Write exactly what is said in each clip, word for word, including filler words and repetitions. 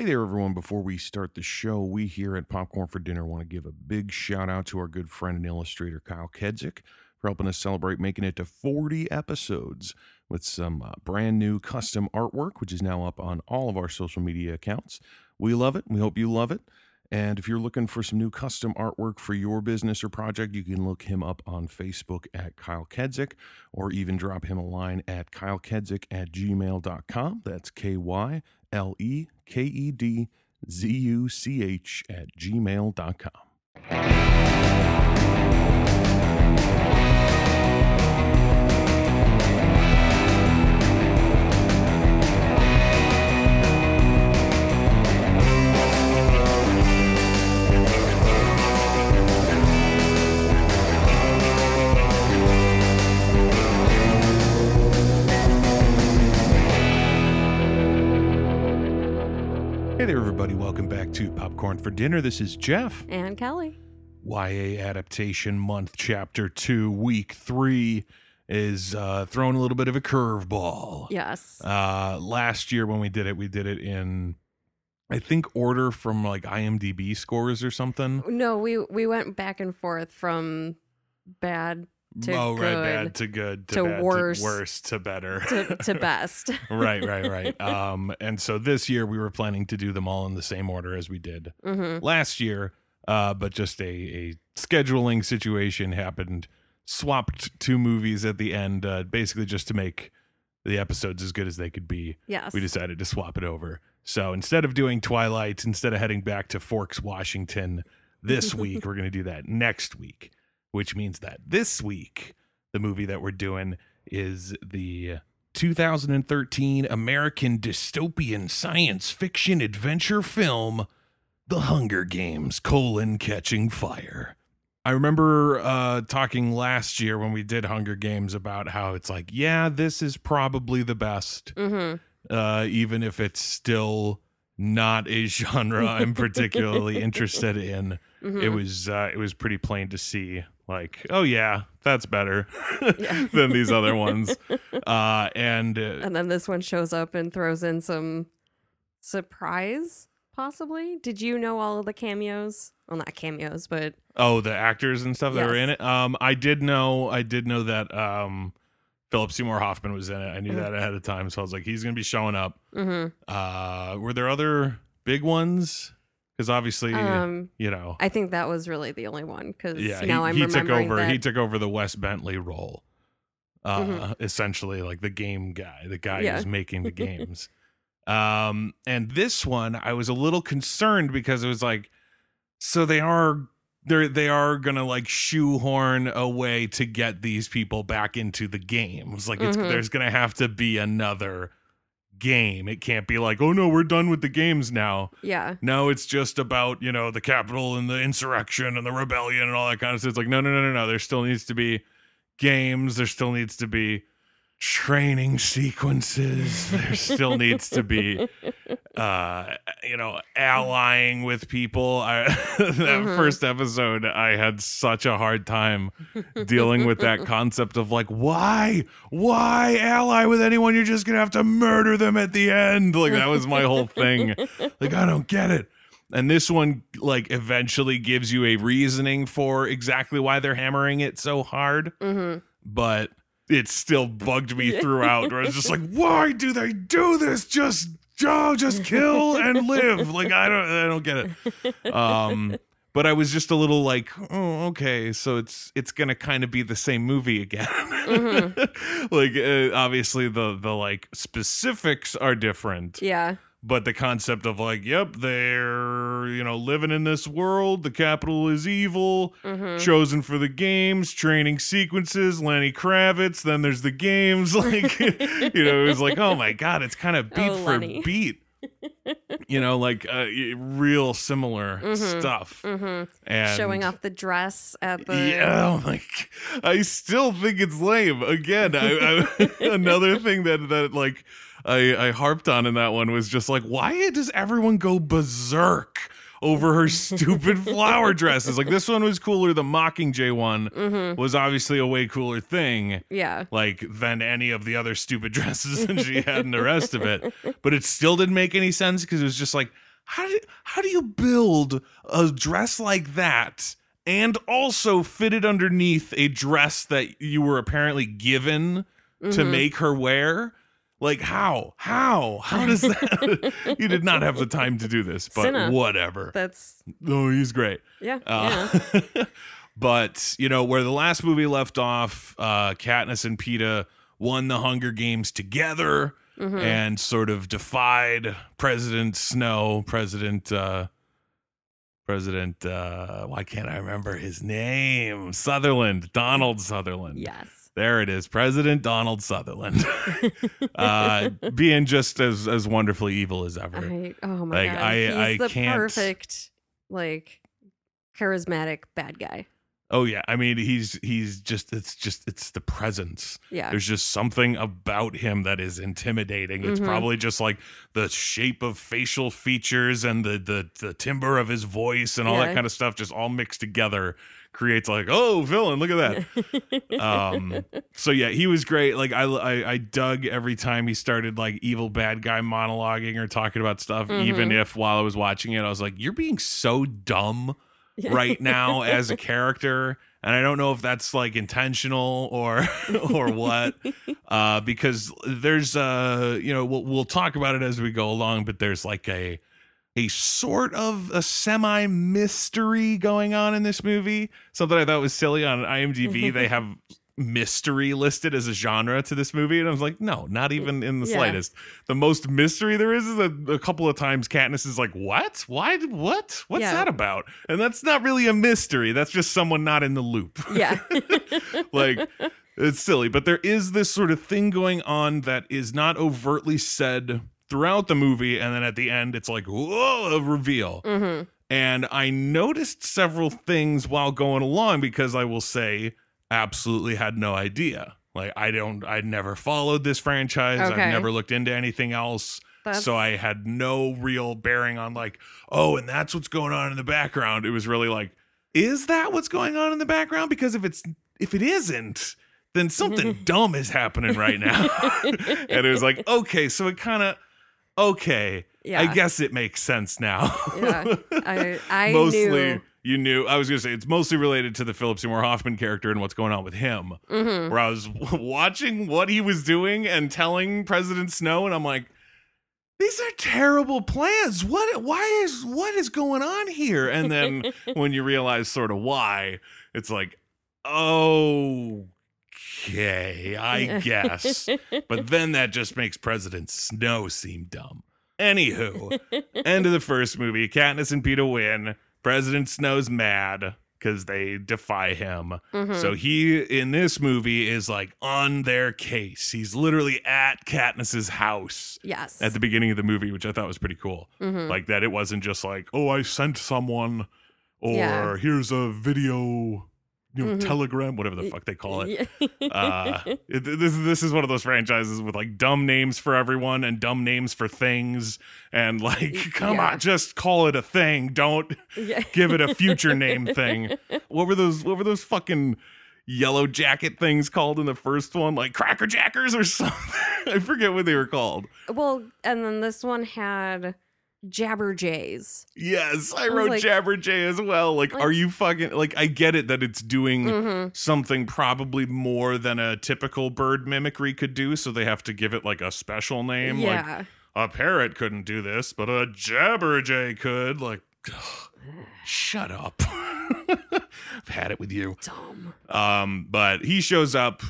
Hey there, everyone. Before we start the show, we here at Popcorn for Dinner want to give a big shout out to our good friend and illustrator, Kyle Kedzik, for helping us celebrate making it to forty episodes with some uh, brand new custom artwork, which is now up on all of our social media accounts. We love it. We hope you love it. And if you're looking for some new custom artwork for your business or project, you can look him up on Facebook at Kyle Kedzik, or even drop him a line at kylekedzik at gmail dot com. That's K Y L E K E D Z U C H at gmail dot com. Hey there, everybody. Welcome back to Popcorn for Dinner. This is Jeff. And Kelly. Y A Adaptation Month, Chapter two, Week three is uh, throwing a little bit of a curveball. Yes. Uh, last year when we did it, we did it in, I think, order from like IMDb scores or something. No, we, we went back and forth from bad to oh, good. Right, bad to good to, to bad, worse to worse to better to, to best. right, right, right. Um, and so this year we were planning to do them all in the same order as we did mm-hmm. last year, uh, but just a, a scheduling situation happened, swapped two movies at the end, uh, basically just to make the episodes as good as they could be. Yes, we decided to swap it over. So instead of doing Twilight, instead of heading back to Forks, Washington this week, we're going to do that next week. Which means that this week, the movie that we're doing is the two thousand thirteen American dystopian science fiction adventure film, The Hunger Games, colon, Catching Fire. I remember uh, talking last year when we did Hunger Games about how it's like, yeah, this is probably the best, mm-hmm. uh, even if it's still not a genre I'm particularly interested in. Mm-hmm. It was uh, it was pretty plain to see. Like, oh, yeah, that's better yeah. than these other ones. Uh, and uh, and then this one shows up and throws in some surprise, possibly. Did you know all of the cameos? Well, not cameos, but... Oh, the actors and stuff that yes. were in it? Um, I did know I did know that um, Philip Seymour Hoffman was in it. I knew mm-hmm. that ahead of time, so I was like, he's going to be showing up. Mm-hmm. Uh, were there other big ones? Because obviously, um, you know, I think that was really the only one. Because yeah, now he, I'm he remembering took over. That... He took over the Wes Bentley role, uh, mm-hmm. essentially, like the game guy, the guy yeah. who's making the games. um, and this one, I was a little concerned because it was like, so they are they they are gonna like shoehorn a way to get these people back into the games. Like, it's, mm-hmm. there's gonna have to be another game. It can't be like, oh no, we're done with the games now. Yeah. No, it's just about, you know, the Capitol and the insurrection and the rebellion and all that kind of stuff. It's like, no, no, no, no, no. There still needs to be games. There still needs to be training sequences. There still needs to be, uh, you know, allying with people. I, that mm-hmm. first episode, I had such a hard time dealing with that concept of like, why, why ally with anyone? You're just gonna have to murder them at the end. Like, that was my whole thing. Like, I don't get it. And this one, like, eventually gives you a reasoning for exactly why they're hammering it so hard, mm-hmm. but it still bugged me throughout, where I was just like, why do they do this? Just, oh, just kill and live. Like, I don't, I don't get it. Um, but I was just a little like, oh, okay. So it's, it's going to kind of be the same movie again. Mm-hmm. Like, uh, obviously the, the like specifics are different. Yeah. But the concept of like, yep, they're, you know, living in this world. The Capitol is evil, mm-hmm. chosen for the games, training sequences, Lenny Kravitz. Then there's the games. Like, you know, it was like, oh, my God, it's kind of beat oh, for Lenny. beat. You know, like uh, real similar mm-hmm. stuff. Mm-hmm. And showing off the dress at the... Yeah, like, I still think it's lame. Again, I, I, another thing that, that like... I, I harped on in that one was just like, why does everyone go berserk over her stupid flower dresses? Like, this one was cooler. The Mockingjay one mm-hmm. was obviously a way cooler thing. Yeah. Like, than any of the other stupid dresses that she had in the rest of it. But it still didn't make any sense because it was just like, how do, how do you build a dress like that and also fit it underneath a dress that you were apparently given mm-hmm. to make her wear? Like, how? How? How does that? You did not have the time to do this, but Cinna. Whatever. That's. Oh, he's great. Yeah. Uh, yeah. But, you know, where the last movie left off, uh, Katniss and PETA won the Hunger Games together mm-hmm. and sort of defied President Snow, President, uh, President, uh, why can't I remember his name? Sutherland, Donald Sutherland. Yes. There it is. President Donald Sutherland uh, being just as, as wonderfully evil as ever. I, oh, my like, God. I, He's I the can't... perfect, like, charismatic bad guy. Oh, yeah. I mean, he's he's just it's just it's the presence. Yeah. There's just something about him that is intimidating. It's mm-hmm. probably just like the shape of facial features and the the, the timbre of his voice and all yeah. that kind of stuff just all mixed together creates like, oh, villain, look at that. um, so, yeah, he was great. Like I, I, I dug every time he started like evil bad guy monologuing or talking about stuff, mm-hmm. even if while I was watching it, I was like, you're being so dumb. Right now as a character, and I don't know if that's like intentional or or what uh because there's uh you know we'll, we'll talk about it as we go along, but there's like a a sort of a semi mystery going on in this movie. Something I thought was silly on IMDb, they have mystery listed as a genre to this movie, and I was like, no, not even in the yeah. slightest. The most mystery there is is a, a couple of times Katniss is like, what why what what's yeah. that about, and that's not really a mystery, that's just someone not in the loop. Yeah. Like, it's silly, but there is this sort of thing going on that is not overtly said throughout the movie, and then at the end it's like, whoa, a reveal. Mm-hmm. And I noticed several things while going along, because I will say, absolutely had no idea. Like, I don't, I never followed this franchise. Okay. I've never looked into anything else. That's... So I had no real bearing on like, oh, and that's what's going on in the background. It was really like, is that what's going on in the background? Because if it's, if it isn't, then something dumb is happening right now. And it was like, okay, so it kind of, okay, yeah. I guess it makes sense now. Yeah, I, I Mostly, knew. You knew, I was going to say, it's mostly related to the Philip Seymour Hoffman character and what's going on with him. Mm-hmm. Where I was watching what he was doing and telling President Snow, and I'm like, these are terrible plans. What? Why is what is going on here? And then when you realize sort of why, it's like, oh, okay, I guess. But then that just makes President Snow seem dumb. Anywho, end of the first movie. Katniss and PETA win. President Snow's mad because they defy him. Mm-hmm. So he, in this movie, is like on their case. He's literally at Katniss's house. Yes. At the beginning of the movie, which I thought was pretty cool. Mm-hmm. Like that it wasn't just like, oh, I sent someone, or yeah. here's a video, you know, mm-hmm. telegram, whatever the fuck they call it. uh, it this, this is one of those franchises with like dumb names for everyone and dumb names for things. And like, come yeah. on, just call it a thing. Don't yeah. give it a future name thing. What were those? What were those fucking yellow jacket things called in the first one? Like Cracker Jackers or something. I forget what they were called. Well, and then this one had Jabberjays. Yes, I, I wrote like, Jabberjay as well. Like, like, are you fucking like? I get it that it's doing mm-hmm. something probably more than a typical bird mimicry could do, so they have to give it like a special name. Yeah. Like a parrot couldn't do this, but a Jabberjay could. Like, ugh, shut up. I've had it with you. Dumb. Um, but he shows up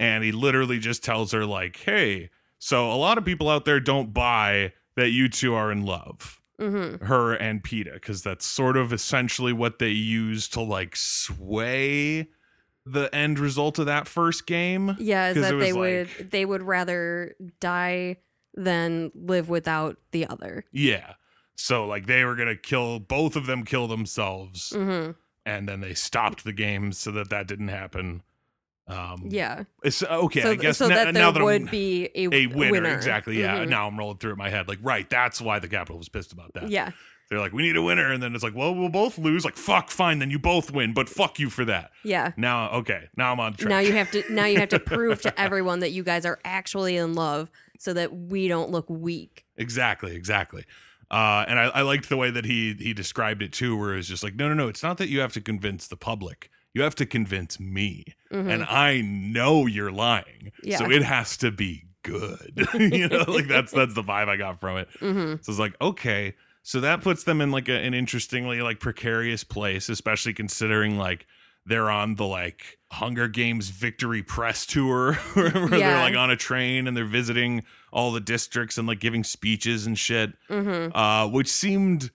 and he literally just tells her like, "Hey, so a lot of people out there don't buy that you two are in love," mm-hmm. her and PETA, because that's sort of essentially what they use to like sway the end result of that first game. Yeah, is that they like, would they would rather die than live without the other. Yeah, so like they were gonna kill both of them, kill themselves, mm-hmm. and then they stopped the game so that that didn't happen. Um, yeah. It's, okay. So, I guess so na- that there now that would I'm, be a, a winner, winner. Exactly. Yeah. Mm-hmm. Now I'm rolling through it in my head. Like, right. That's why the Capitol was pissed about that. Yeah. They're like, we need a winner. And then it's like, well, we'll both lose. Like, fuck, fine. Then you both win. But fuck you for that. Yeah. Now. Okay. Now I'm on track. Now you have to now you have to prove to everyone that you guys are actually in love so that we don't look weak. Exactly. Exactly. Uh, and I, I liked the way that he he described it too, where it's just like, no, no, no, it's not that you have to convince the public. You have to convince me. Mm-hmm. And I know you're lying. Yeah. So it has to be good. You know, like that's that's the vibe I got from it. Mm-hmm. So it's like, okay. So that puts them in like a, an interestingly like precarious place, especially considering like they're on the like Hunger Games victory press tour where yeah. they're like on a train and they're visiting all the districts and like giving speeches and shit, mm-hmm. uh, which seemed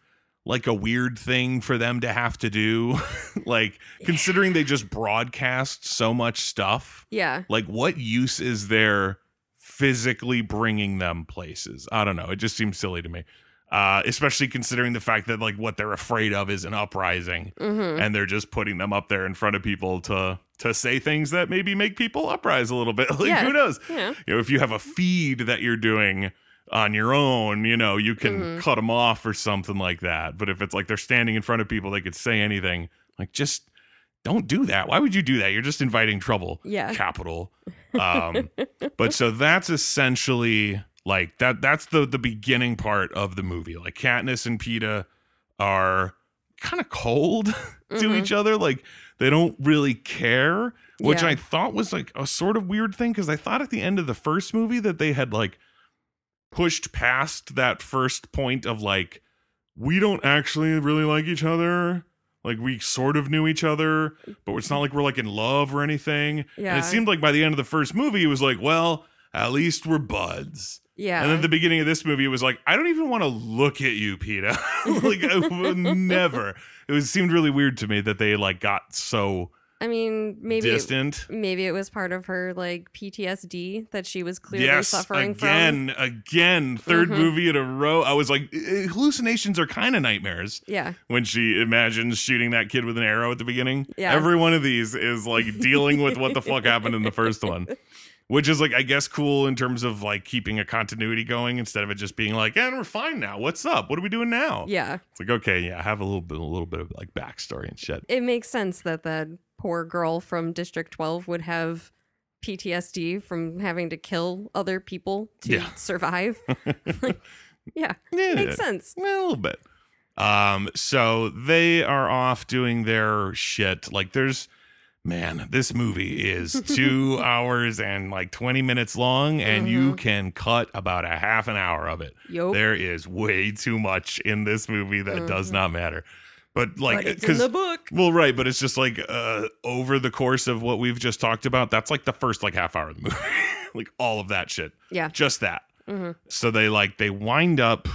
like a weird thing for them to have to do. Like yeah. considering they just broadcast so much stuff. Yeah. Like what use is there physically bringing them places? I don't know. It just seems silly to me. Uh, especially considering the fact that like what they're afraid of is an uprising, mm-hmm. and they're just putting them up there in front of people to to say things that maybe make people uprise a little bit. Like yeah. who knows? Yeah. You know, if you have a feed that you're doing on your own, you know, you can mm-hmm. cut them off or something like that. But if it's like they're standing in front of people, they could say anything. Like just don't do that. Why would you do that? You're just inviting trouble. Yeah. Capital. Um, but so that's essentially. Like that that's the the beginning part of the movie. Like Katniss and PETA are kind of cold to mm-hmm. each other. Like they don't really care, which yeah. I thought was like a sort of weird thing, because I thought at the end of the first movie that they had like pushed past that first point of like, we don't actually really like each other. Like we sort of knew each other, but it's not like we're like in love or anything. Yeah. And it seemed like by the end of the first movie, it was like, well, at least we're buds. Yeah. And at the beginning of this movie, it was like, I don't even want to look at you, PETA. Like, I would never. It was seemed really weird to me that they, like, got so I mean, maybe distant. It, maybe it was part of her, like, P T S D that she was clearly yes, suffering again, from. Again, again, third mm-hmm. movie in a row. I was like, hallucinations are kind of nightmares. Yeah. When she imagines shooting that kid with an arrow at the beginning. Yeah. Every one of these is, like, dealing with what the fuck happened in the first one. Which is, like, I guess cool in terms of, like, keeping a continuity going instead of it just being like, yeah, we're fine now. What's up? What are we doing now? Yeah. It's like, okay, yeah, have a little bit, a little bit of, like, backstory and shit. It makes sense that that poor girl from District twelve would have P T S D from having to kill other people to yeah. survive. Like, yeah, yeah, makes sense. A little bit. Um, so they are off doing their shit. Like, there's... Man, this movie is two hours and like twenty minutes long, and mm-hmm. you can cut about a half an hour of it. Yep. There is way too much in this movie that mm-hmm. does not matter. But like, but it's in the book. Well, right, but it's just like uh, over the course of what we've just talked about, that's like the first like half hour of the movie, like all of that shit. Yeah, just that. Mm-hmm. So they like they wind up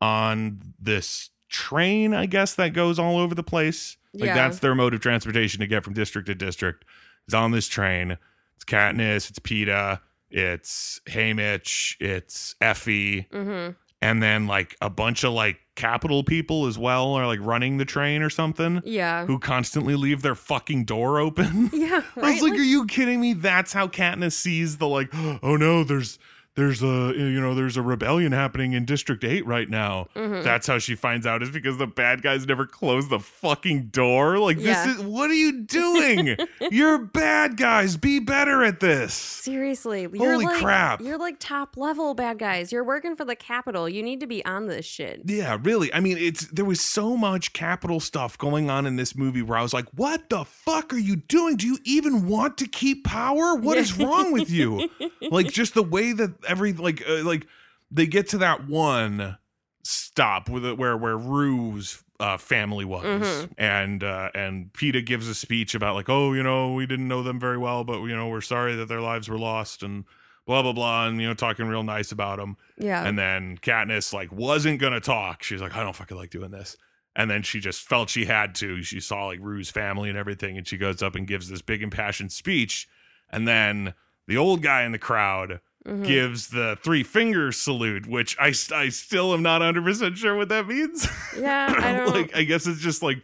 on this train, I guess, that goes all over the place. Like yeah. that's their mode of transportation to get from district to district. It's on this train. It's Katniss. It's PETA. It's Haymitch. It's Effie. Mm-hmm. And then like a bunch of like Capitol people as well are like running the train or something. Yeah. Who constantly leave their fucking door open. Yeah. I was right? like, are you kidding me? That's how Katniss sees the like, oh no, there's there's a, you know, there's a rebellion happening in District eight right now. Mm-hmm. That's how she finds out, is because the bad guys never close the fucking door. Like, yeah. this is, what are you doing? You're bad guys. Be better at this. Seriously. You're Holy like, crap. You're like top level bad guys. You're working for the Capitol. You need to be on this shit. Yeah, really. I mean, it's, there was so much Capitol stuff going on in this movie where I was like, what the fuck are you doing? Do you even want to keep power? What yeah. is wrong with you? Like, just the way that, every like uh, like they get to that one stop with it where where Rue's uh family was, mm-hmm. and uh and PETA gives a speech about like, oh, you know, we didn't know them very well, but you know, we're sorry that their lives were lost and blah blah blah, and you know, talking real nice about them. Yeah. And then Katniss like wasn't gonna talk. She's like, I don't fucking like doing this. And then she just felt she had to. She saw like Rue's family and everything, and she goes up and gives this big impassioned speech, and then the old guy in the crowd Mm-hmm. gives the three finger salute, which I, I still am not one hundred percent sure what that means. Yeah, I don't like, I guess it's just like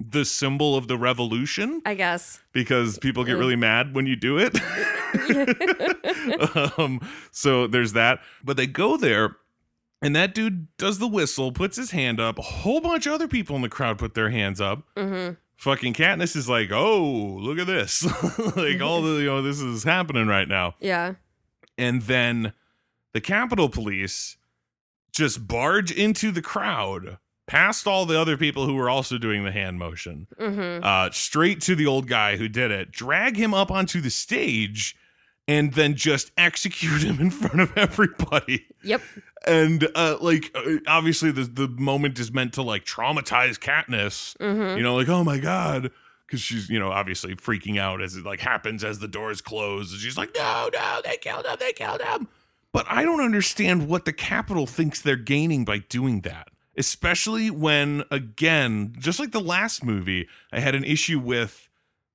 the symbol of the revolution, I guess, because people get really mad when you do it. um, so there's that. But they go there, and that dude does the whistle, puts his hand up. A whole bunch of other people in the crowd put their hands up. Mm-hmm. Fucking Katniss is like, oh, look at this. Like all the, you know, this is happening right now. Yeah. And then the Capitol Police just barge into the crowd past all the other people who were also doing the hand motion, mm-hmm. uh, straight to the old guy who did it, drag him up onto the stage, and then just execute him in front of everybody. Yep. And uh, like, obviously the, the moment is meant to like traumatize Katniss, mm-hmm. you know, like, oh my God. Cause she's, you know, obviously freaking out as it like happens as the doors close. And she's like, no, no, they killed him. They killed him. But I don't understand what the Capitol thinks they're gaining by doing that. Especially when, again, just like the last movie, I had an issue with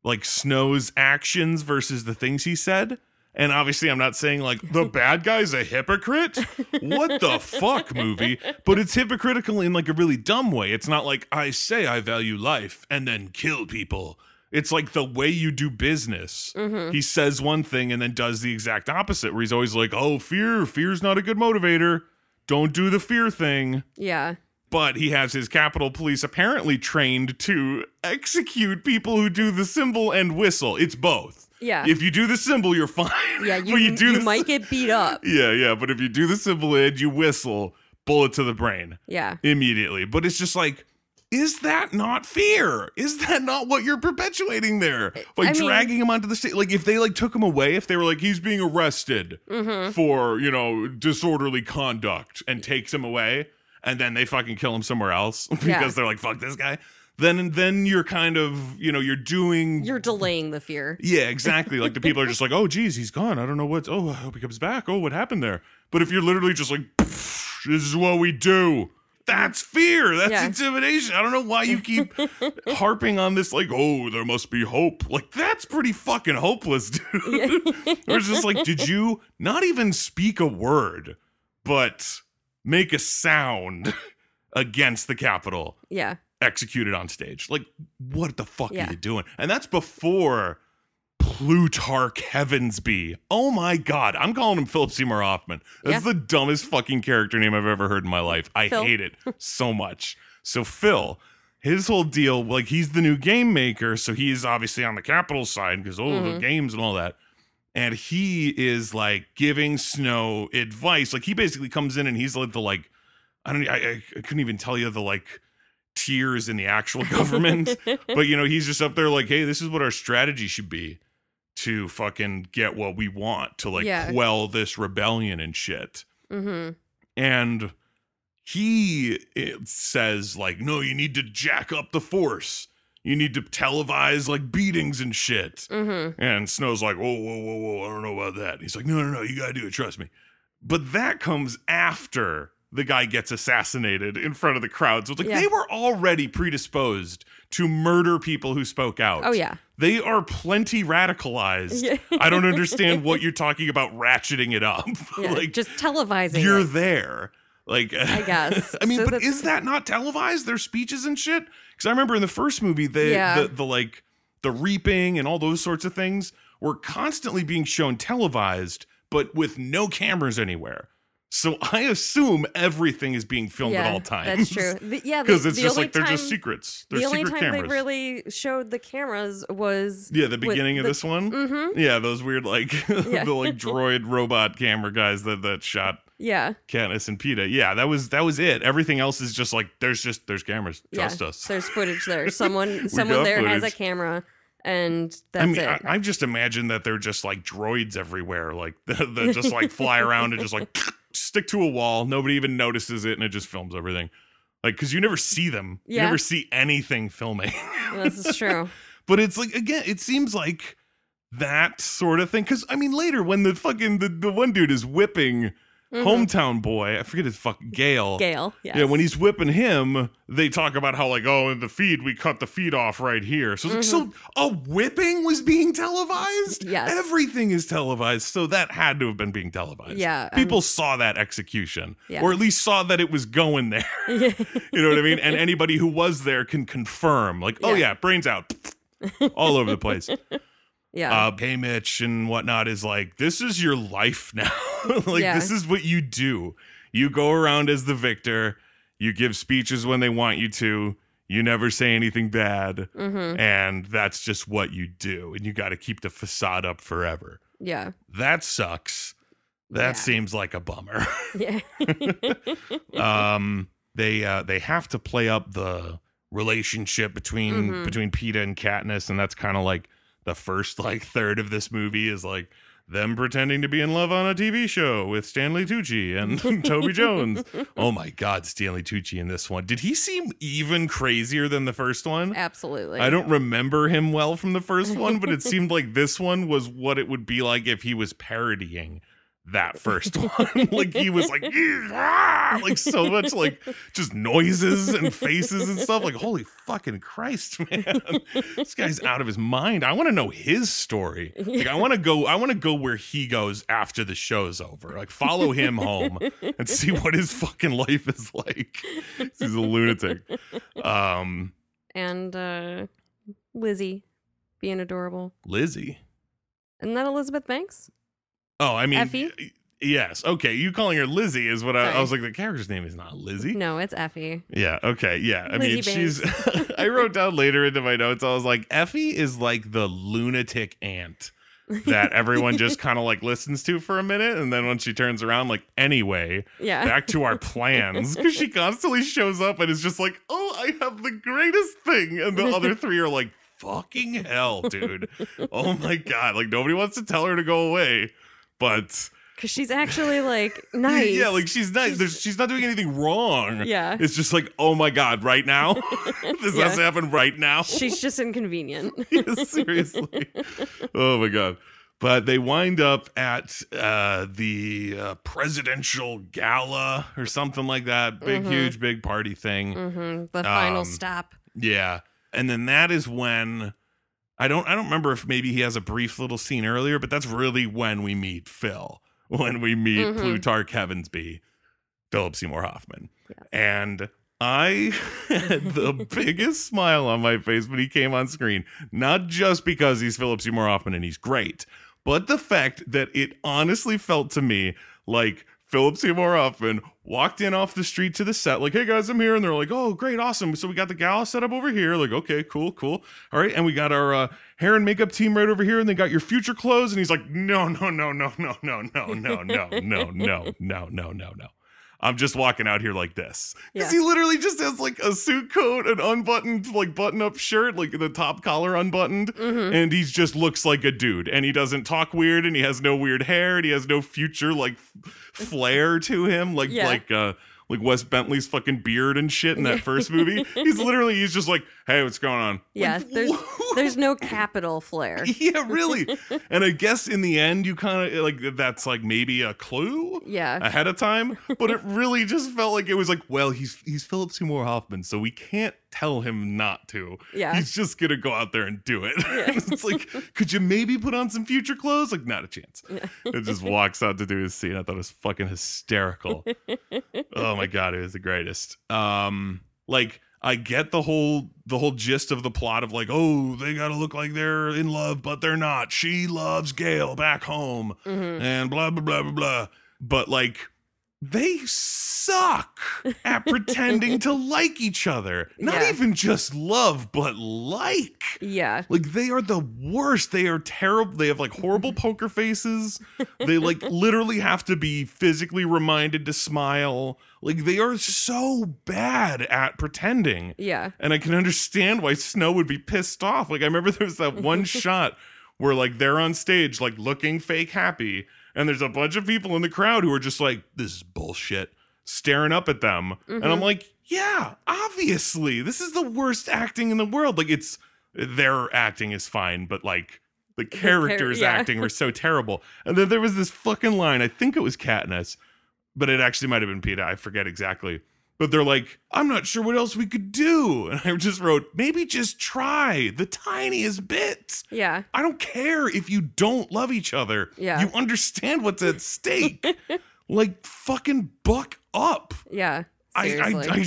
like Snow's actions versus the things he said. And obviously I'm not saying like the bad guy's a hypocrite. What the fuck, movie? But it's hypocritical in like a really dumb way. It's not like I say I value life and then kill people. It's like the way you do business. Mm-hmm. He says one thing and then does the exact opposite, where he's always like, oh, fear, fear's not a good motivator. Don't do the fear thing. Yeah. But he has his Capitol Police apparently trained to execute people who do the symbol and whistle. It's both. Yeah. If you do the symbol, you're fine. Yeah, you, you, do you the, might get beat up. Yeah, yeah. But if you do the symbol and you whistle, bullet to the brain. Yeah. Immediately. But it's just like, is that not fear? Is that not what you're perpetuating there? Like, I mean, dragging him onto the stage. Like, if they, like, took him away, if they were like, he's being arrested mm-hmm. for, you know, disorderly conduct and takes him away, and then they fucking kill him somewhere else because yeah. they're like, fuck this guy. Then then you're kind of, you know, you're doing... You're delaying the fear. Yeah, exactly. Like, the people are just like, oh, geez, he's gone. I don't know what's... Oh, I hope he comes back. Oh, what happened there? But if you're literally just like, this is what we do. That's fear. That's yeah. intimidation. I don't know why you keep harping on this, like, oh, there must be hope. Like, that's pretty fucking hopeless, dude. Or it's just like, did you not even speak a word, but make a sound against the Capitol? Yeah. Executed on stage. Like, what the fuck yeah. are you doing? And that's before Plutarch Heavensbee. Oh my God. I'm calling him Philip Seymour Hoffman. That's yeah. the dumbest fucking character name I've ever heard in my life. I Phil. hate it so much. So Phil, his whole deal, like he's the new game maker. So he's obviously on the Capitol side because, oh, mm-hmm. the games and all that. And he is like giving Snow advice. Like he basically comes in and he's like the like, I don't I, I couldn't even tell you the like tiers in the actual government. But, you know, he's just up there like, hey, this is what our strategy should be to fucking get what we want, to like yeah. quell this rebellion and shit. Mm-hmm. And he it says like, no, you need to jack up the force. You need to televise like beatings and shit. Mm-hmm. And Snow's like, whoa, whoa, whoa, whoa, I don't know about that. And he's like, no, no, no, you gotta do it. Trust me. But that comes after the guy gets assassinated in front of the crowd. So it's like yeah. they were already predisposed to murder people who spoke out. Oh, yeah. They are plenty radicalized. Yeah. I don't understand what you're talking about ratcheting it up. Yeah, like just televising. You're it. there. Like, I guess. I mean, so but that's... is that not televised? Their speeches and shit? Because I remember in the first movie, they, yeah. the, the like the reaping and all those sorts of things were constantly being shown televised, but with no cameras anywhere. So I assume everything is being filmed yeah, at all times. That's true. The, yeah, because it's the just like they're time, just secrets. They're the only secret time cameras. They really showed the cameras was yeah the beginning of the, this one. Mm-hmm. Yeah, those weird like yeah. the like droid robot camera guys that that shot yeah Katniss and PETA. Yeah, that was that was it. Everything else is just like there's just there's cameras. Trust yeah, us. There's footage there. Someone someone there footage. has a camera. And that's I mean, it. I, I just imagine that they're just like droids everywhere, like they just like fly around and just like stick to a wall. Nobody even notices it, and it just films everything. Like, because you never see them, yeah. you never see anything filming. This is true. But it's like again, it seems like that sort of thing. Because I mean, later when the fucking the, the one dude is whipping. Mm-hmm. Hometown boy, I forget his fucking Gale. Gale, yes. Yeah. When he's whipping him, they talk about how like, oh, in the feed, we cut the feed off right here. So, mm-hmm. like, so a whipping was being televised. Yes, everything is televised. So that had to have been being televised. Yeah, people um, saw that execution, yeah. or at least saw that it was going there. Yeah. You know what I mean? And anybody who was there can confirm, like, oh yeah, yeah brains out, all over the place. Yeah. Uh, hey, Mitch and whatnot is like, this is your life now. Like, yeah. this is what you do. You go around as the victor. You give speeches when they want you to. You never say anything bad. Mm-hmm. And that's just what you do. And you got to keep the facade up forever. Yeah. That sucks. That yeah. seems like a bummer. Yeah. um, they uh, they have to play up the relationship between mm-hmm. between PETA and Katniss, and that's kind of like the first like third of this movie is like them pretending to be in love on a T V show with Stanley Tucci and Toby Jones. Oh my God, Stanley Tucci in this one. Did he seem even crazier than the first one? Absolutely. I don't remember him well from the first one, but it seemed like this one was what it would be like if he was parodying that first one. Like he was like, ah! Like so much like just noises and faces and stuff. Like, holy fucking Christ, man. This guy's out of his mind. I want to know his story. Like I want to go, I want to go where he goes after the show's over. Like follow him home and see what his fucking life is like. He's a lunatic. Um and uh Lizzie being adorable. Lizzie? Isn't that Elizabeth Banks? Oh, I mean, Effie? Yes. Okay. You calling her Lizzie is what I, I was like. The character's name is not Lizzie. No, it's Effie. Yeah. Okay. Yeah. I Lizzie mean, Banks. she's I wrote down later into my notes. I was like, Effie is like the lunatic aunt that everyone just kind of like listens to for a minute. And then when she turns around, like, anyway, yeah. back to our plans. Because she constantly shows up and is just like, oh, I have the greatest thing. And the other three are like, fucking hell, dude. Oh, my God. Like, nobody wants to tell her to go away. But because she's actually like nice. Yeah, like she's nice. There's, she's not doing anything wrong. Yeah. It's just like, oh my God, right now? This yeah. has to happen right now. She's just inconvenient. Yeah, seriously. Oh my God. But they wind up at uh, the uh, presidential gala or something like that. Big, mm-hmm. huge, big party thing. Mm-hmm. The final um, stop. Yeah. And then that is when... I don't I don't remember if maybe he has a brief little scene earlier, but that's really when we meet Phil, when we meet mm-hmm. Plutarch Heavensbee, Philip Seymour Hoffman. Yeah. And I had the biggest smile on my face when he came on screen, not just because he's Philip Seymour Hoffman and he's great, but the fact that it honestly felt to me like Philip Seymour Hoffman walked in off the street to the set, like, hey guys, I'm here. And they're like, oh, great, awesome. So we got the gala set up over here. Like, okay, cool, cool. All right. And we got our uh, hair and makeup team right over here. And they got your future clothes. And he's like, no, no, no, no, no, no, no, no, no, no, no, no, no, no, no. I'm just walking out here like this. Because yeah. he literally just has like a suit coat, an unbuttoned, like button up shirt, like the top collar unbuttoned. Mm-hmm. And he just looks like a dude. And he doesn't talk weird and he has no weird hair and he has no future like f- flair to him. Like, yeah. like, uh, like Wes Bentley's fucking beard and shit in that first movie. He's literally, he's just like, hey, what's going on? Yeah, like, there's there's no capital flair. Yeah, really. And I guess in the end, you kind of, like, that's like maybe a clue yeah. ahead of time. But it really just felt like it was like, well, he's he's Philip Seymour Hoffman, so we can't tell him not to. Yeah. He's just going to go out there and do it. Yeah. It's like, could you maybe put on some future clothes? Like, not a chance. Yeah. It just walks out to do his scene. I thought it was fucking hysterical. Oh my God, it was the greatest. Um, like, I get the whole the whole gist of the plot of like, oh, they got to look like they're in love, but they're not. She loves Gail back home mm-hmm. and blah, blah, blah, blah, blah. But like, they suck at pretending to like each other. Not yeah. even just love, but like. Yeah. Like, they are the worst. They are terrible. They have, like, horrible poker faces. They, like, literally have to be physically reminded to smile. Like, they are so bad at pretending. Yeah. And I can understand why Snow would be pissed off. Like, I remember there was that one shot where, like, they're on stage, like, looking fake happy. And there's a bunch of people in the crowd who are just like, this is bullshit, staring up at them. Mm-hmm. And I'm like, yeah, obviously, this is the worst acting in the world. Like, it's their acting is fine, but like the characters the char- yeah. acting were so terrible. And then there was this fucking line. I think it was Katniss, but it actually might have been PETA. I forget exactly. But they're like, I'm not sure what else we could do. And I just wrote, maybe just try the tiniest bit. Yeah. I don't care if you don't love each other. Yeah. You understand what's at stake. Like, fucking buck up. Yeah. I, I, I,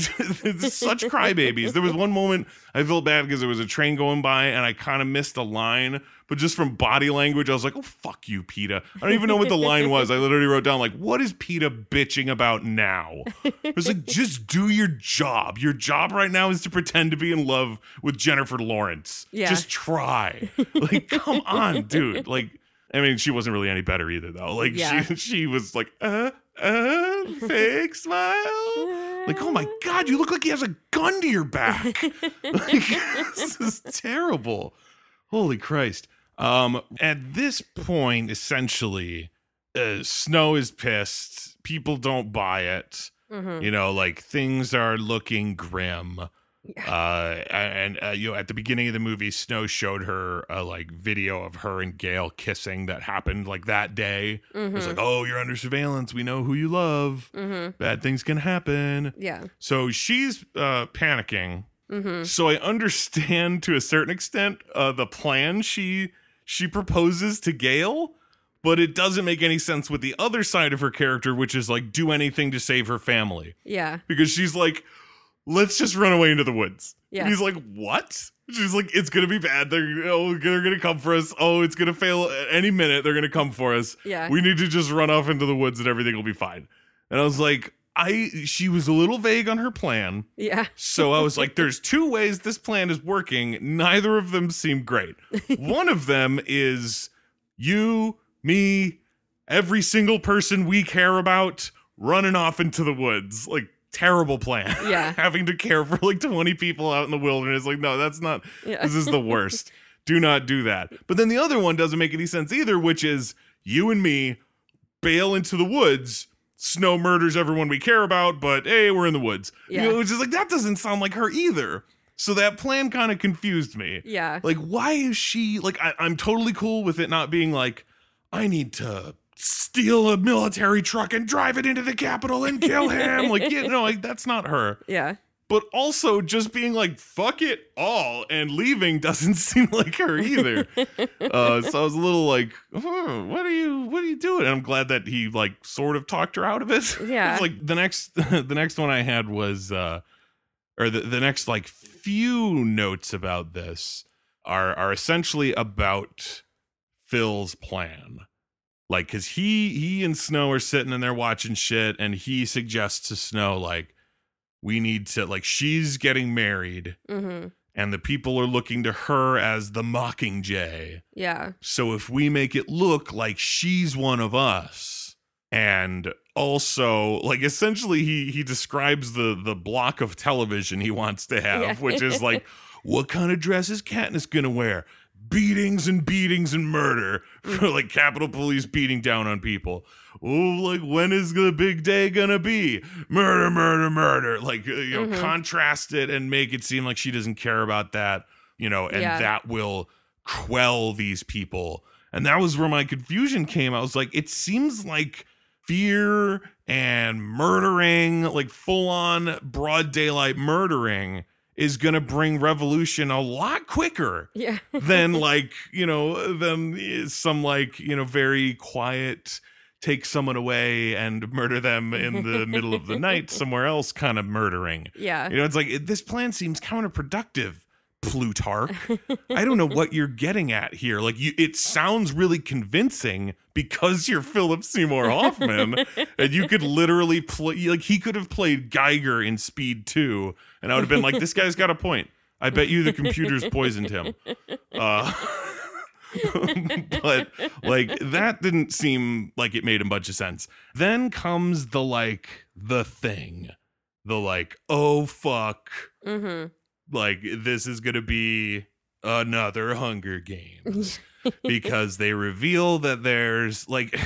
it's such crybabies. There was one moment I felt bad because there was a train going by and I kind of missed a line, but just from body language, I was like, oh, fuck you, PETA. I don't even know what the line was. I literally wrote down, like, what is PETA bitching about now? It was like, just do your job. Your job right now is to pretend to be in love with Jennifer Lawrence. Yeah. Just try. Like, come on, dude. Like, I mean, she wasn't really any better either, though. Like, yeah. she she was like, uh, uh, fake smile. Like, oh my God, you look like he has a gun to your back. Like, this is terrible. Holy Christ. Um, at this point, essentially, uh, Snow is pissed. People don't buy it. Mm-hmm. You know, like, things are looking grim. Uh, and, uh, you know, at the beginning of the movie, Snow showed her a, like, video of her and Gale kissing that happened, like, that day. Mm-hmm. It was like, oh, you're under surveillance. We know who you love. Mm-hmm. Bad things can happen. Yeah. So she's uh, panicking. Mm-hmm. So I understand, to a certain extent, uh, the plan she she proposes to Gale. But it doesn't make any sense with the other side of her character, which is, like, do anything to save her family. Yeah. Because she's like, let's just run away into the woods. Yeah. And he's like, what? She's like, it's going to be bad. They're, oh, they're going to come for us. Oh, it's going to fail at any minute. They're going to come for us. Yeah. We need to just run off into the woods and everything will be fine. And I was like, I, she was a little vague on her plan. Yeah. So I was like, there's two ways this plan is working. Neither of them seem great. One of them is you, me, every single person we care about running off into the woods. Like, terrible plan. Yeah. Having to care for like twenty people out in the wilderness. Like, no, that's not, yeah. This is the worst. Do not do that. But then the other one doesn't make any sense either, which is you and me bail into the woods. Snow murders everyone we care about, but hey, we're in the woods. Yeah. You know, which is like, that doesn't sound like her either. So that plan kind of confused me. Yeah. Like, why is she like, I, I'm totally cool with it not being like, I need to steal a military truck and drive it into the Capitol and kill him. Like, yeah, no, like, that's not her. Yeah. But also just being like, fuck it all and leaving doesn't seem like her either. uh, so I was a little like, oh, what are you, what are you doing? And I'm glad that he like sort of talked her out of it. Yeah. It was like the next, the next one I had was, uh, or the, the next like few notes about this are, are essentially about Phil's plan. Like, because he he and Snow are sitting in there watching shit, and he suggests to Snow, like, we need to, like, she's getting married, mm-hmm. and the people are looking to her as the Mockingjay. Yeah. So if we make it look like she's one of us, and also, like, essentially he he describes the, the block of television he wants to have, yeah. which is, like, what kind of dress is Katniss gonna wear? Beatings and beatings and murder for like Capitol Police beating down on people. Oh, like when is the big day gonna be? Murder, murder, murder. Like, you know, mm-hmm. contrast it and make it seem like she doesn't care about that, you know, and yeah. that will quell these people. And that was where my confusion came. I was like, it seems like fear and murdering, like full on broad daylight murdering, is going to bring revolution a lot quicker yeah. than like, you know, than some like, you know, very quiet, take someone away and murder them in the middle of the night somewhere else kind of murdering. Yeah. You know, it's like, it, this plan seems counterproductive, Plutarch. I don't know what you're getting at here. Like, you, it sounds really convincing because you're Philip Seymour Hoffman, and you could literally play, like, he could have played Geiger in Speed two, and I would have been like, this guy's got a point. I bet you the computers poisoned him. Uh, but like, that didn't seem like it made a bunch of sense. Then comes the like the thing, the like, oh fuck. Mm-hmm. Like, this is going to be another Hunger Games because they reveal that there's like,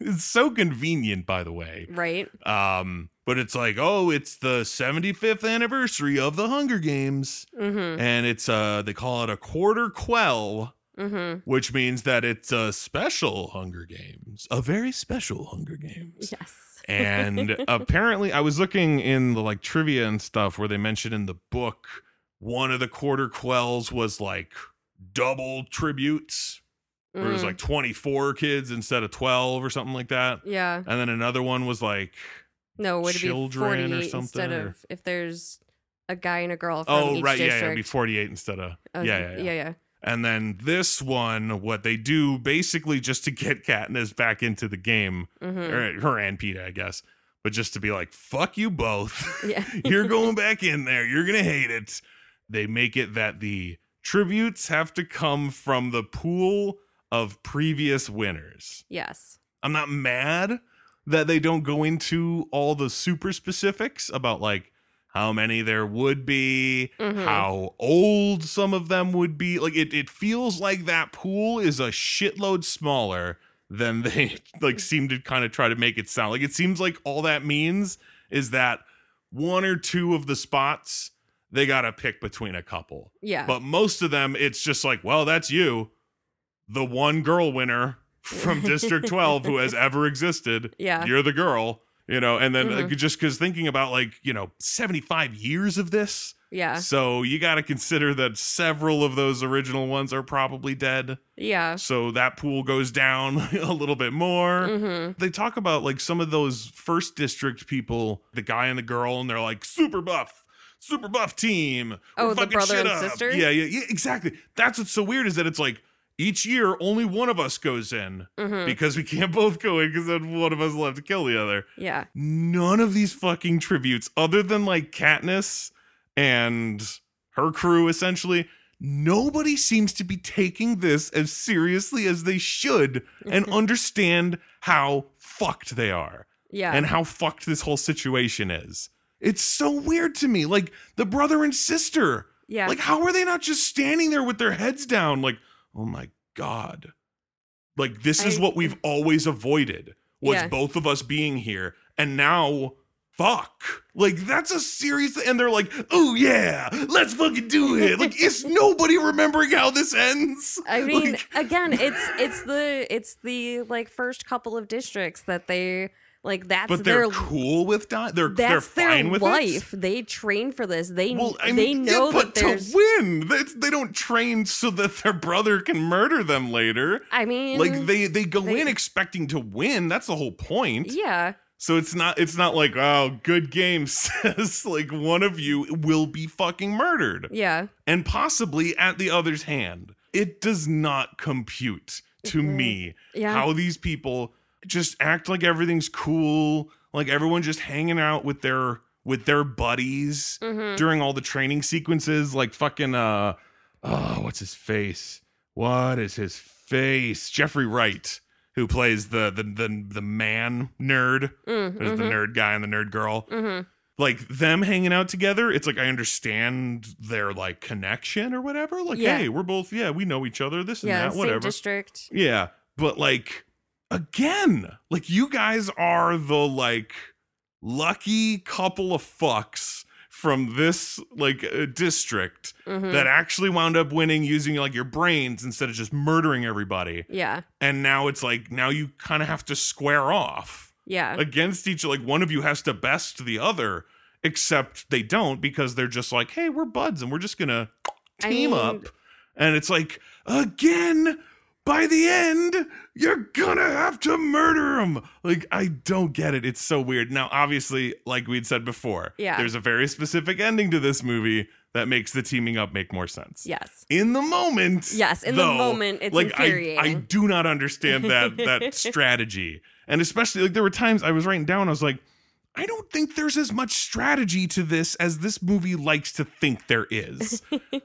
it's so convenient, by the way. Right. Um, but it's like, oh, it's the seventy-fifth anniversary of the Hunger Games. Mm-hmm. And it's uh, they call it a quarter quell, mm-hmm. which means that it's a special Hunger Games, a very special Hunger Games. Yes. And apparently I was looking in the like trivia and stuff where they mentioned in the book, one of the quarter quells was like double tributes. Mm. Where it was like twenty-four kids instead of twelve or something like that. Yeah. And then another one was like no, would children it be forty or something. Instead or... of if there's a guy and a girl from oh, each right. district. Oh, right. Yeah, it'd be forty-eight instead of. Okay. Yeah, yeah, yeah. Yeah, yeah. And then this one, what they do basically just to get Katniss back into the game, mm-hmm. or her and PETA, I guess. But just to be like, fuck you both. Yeah. You're going back in there. You're going to hate it. They make it that the tributes have to come from the pool of previous winners. Yes. I'm not mad that they don't go into all the super specifics about like how many there would be, mm-hmm. how old some of them would be. Like it, it feels like that pool is a shitload smaller than they like seem to kind of try to make it sound. Like it seems like all that means is that one or two of the spots they got to pick between a couple. Yeah. But most of them, it's just like, well, that's you, the one girl winner from District twelve who has ever existed. Yeah. You're the girl, you know, and then mm-hmm. just because thinking about like, you know, seventy-five years of this. Yeah. So you got to consider that several of those original ones are probably dead. Yeah. So that pool goes down a little bit more. Mm-hmm. They talk about like some of those first district people, the guy and the girl, and they're like super buff. Super buff team. Oh, the brother and sister? Yeah, yeah, yeah, exactly. That's what's so weird is that it's like each year only one of us goes in mm-hmm. because we can't both go in because then one of us will have to kill the other. Yeah. None of these fucking tributes, other than like Katniss and her crew essentially, nobody seems to be taking this as seriously as they should and understand how fucked they are. Yeah. And how fucked this whole situation is. It's so weird to me. Like the brother and sister. Yeah. Like how are they not just standing there with their heads down? Like, oh my God. Like this I, is what we've always avoided was yeah. both of us being here. And now fuck. Like that's a serious. And they're like, oh yeah, let's fucking do it. Like is nobody remembering how this ends? I mean, like, again, it's, it's the, it's the like first couple of districts that they Like that's but they're their, cool with dying. They're that's they're fine their with life. It. They train for this. They well, I mean, they know yeah, but that there's... to win. They, they don't train so that their brother can murder them later. I mean, like they they go they... in expecting to win. That's the whole point. Yeah. So it's not it's not like oh good game says like one of you will be fucking murdered. Yeah. And possibly at the other's hand. It does not compute to mm-hmm. me yeah. how these people just act like everything's cool, like everyone just hanging out with their with their buddies mm-hmm. during all the training sequences. Like fucking uh oh what's his face what is his face Jeffrey Wright, who plays the the the, the man nerd mm-hmm. there's the nerd guy and the nerd girl mm-hmm. like them hanging out together. It's like I understand their like connection or whatever, like yeah. hey, we're both yeah we know each other, this and yeah, that, whatever, same district, yeah, but like again, like you guys are the like lucky couple of fucks from this like uh, district mm-hmm. that actually wound up winning using like your brains instead of just murdering everybody. Yeah. And now it's like now you kind of have to square off. Yeah. Against each, like one of you has to best the other, except they don't because they're just like, hey, we're buds and we're just gonna team I mean- up. And it's like again. By the end, you're gonna have to murder him. Like, I don't get it. It's so weird. Now, obviously, like we'd said before, yeah. there's a very specific ending to this movie that makes the teaming up make more sense. Yes. In the moment. Yes, in though, the moment, it's like, infuriating. I, I do not understand that that strategy. And especially, like, there were times I was writing down, I was like, I don't think there's as much strategy to this as this movie likes to think there is.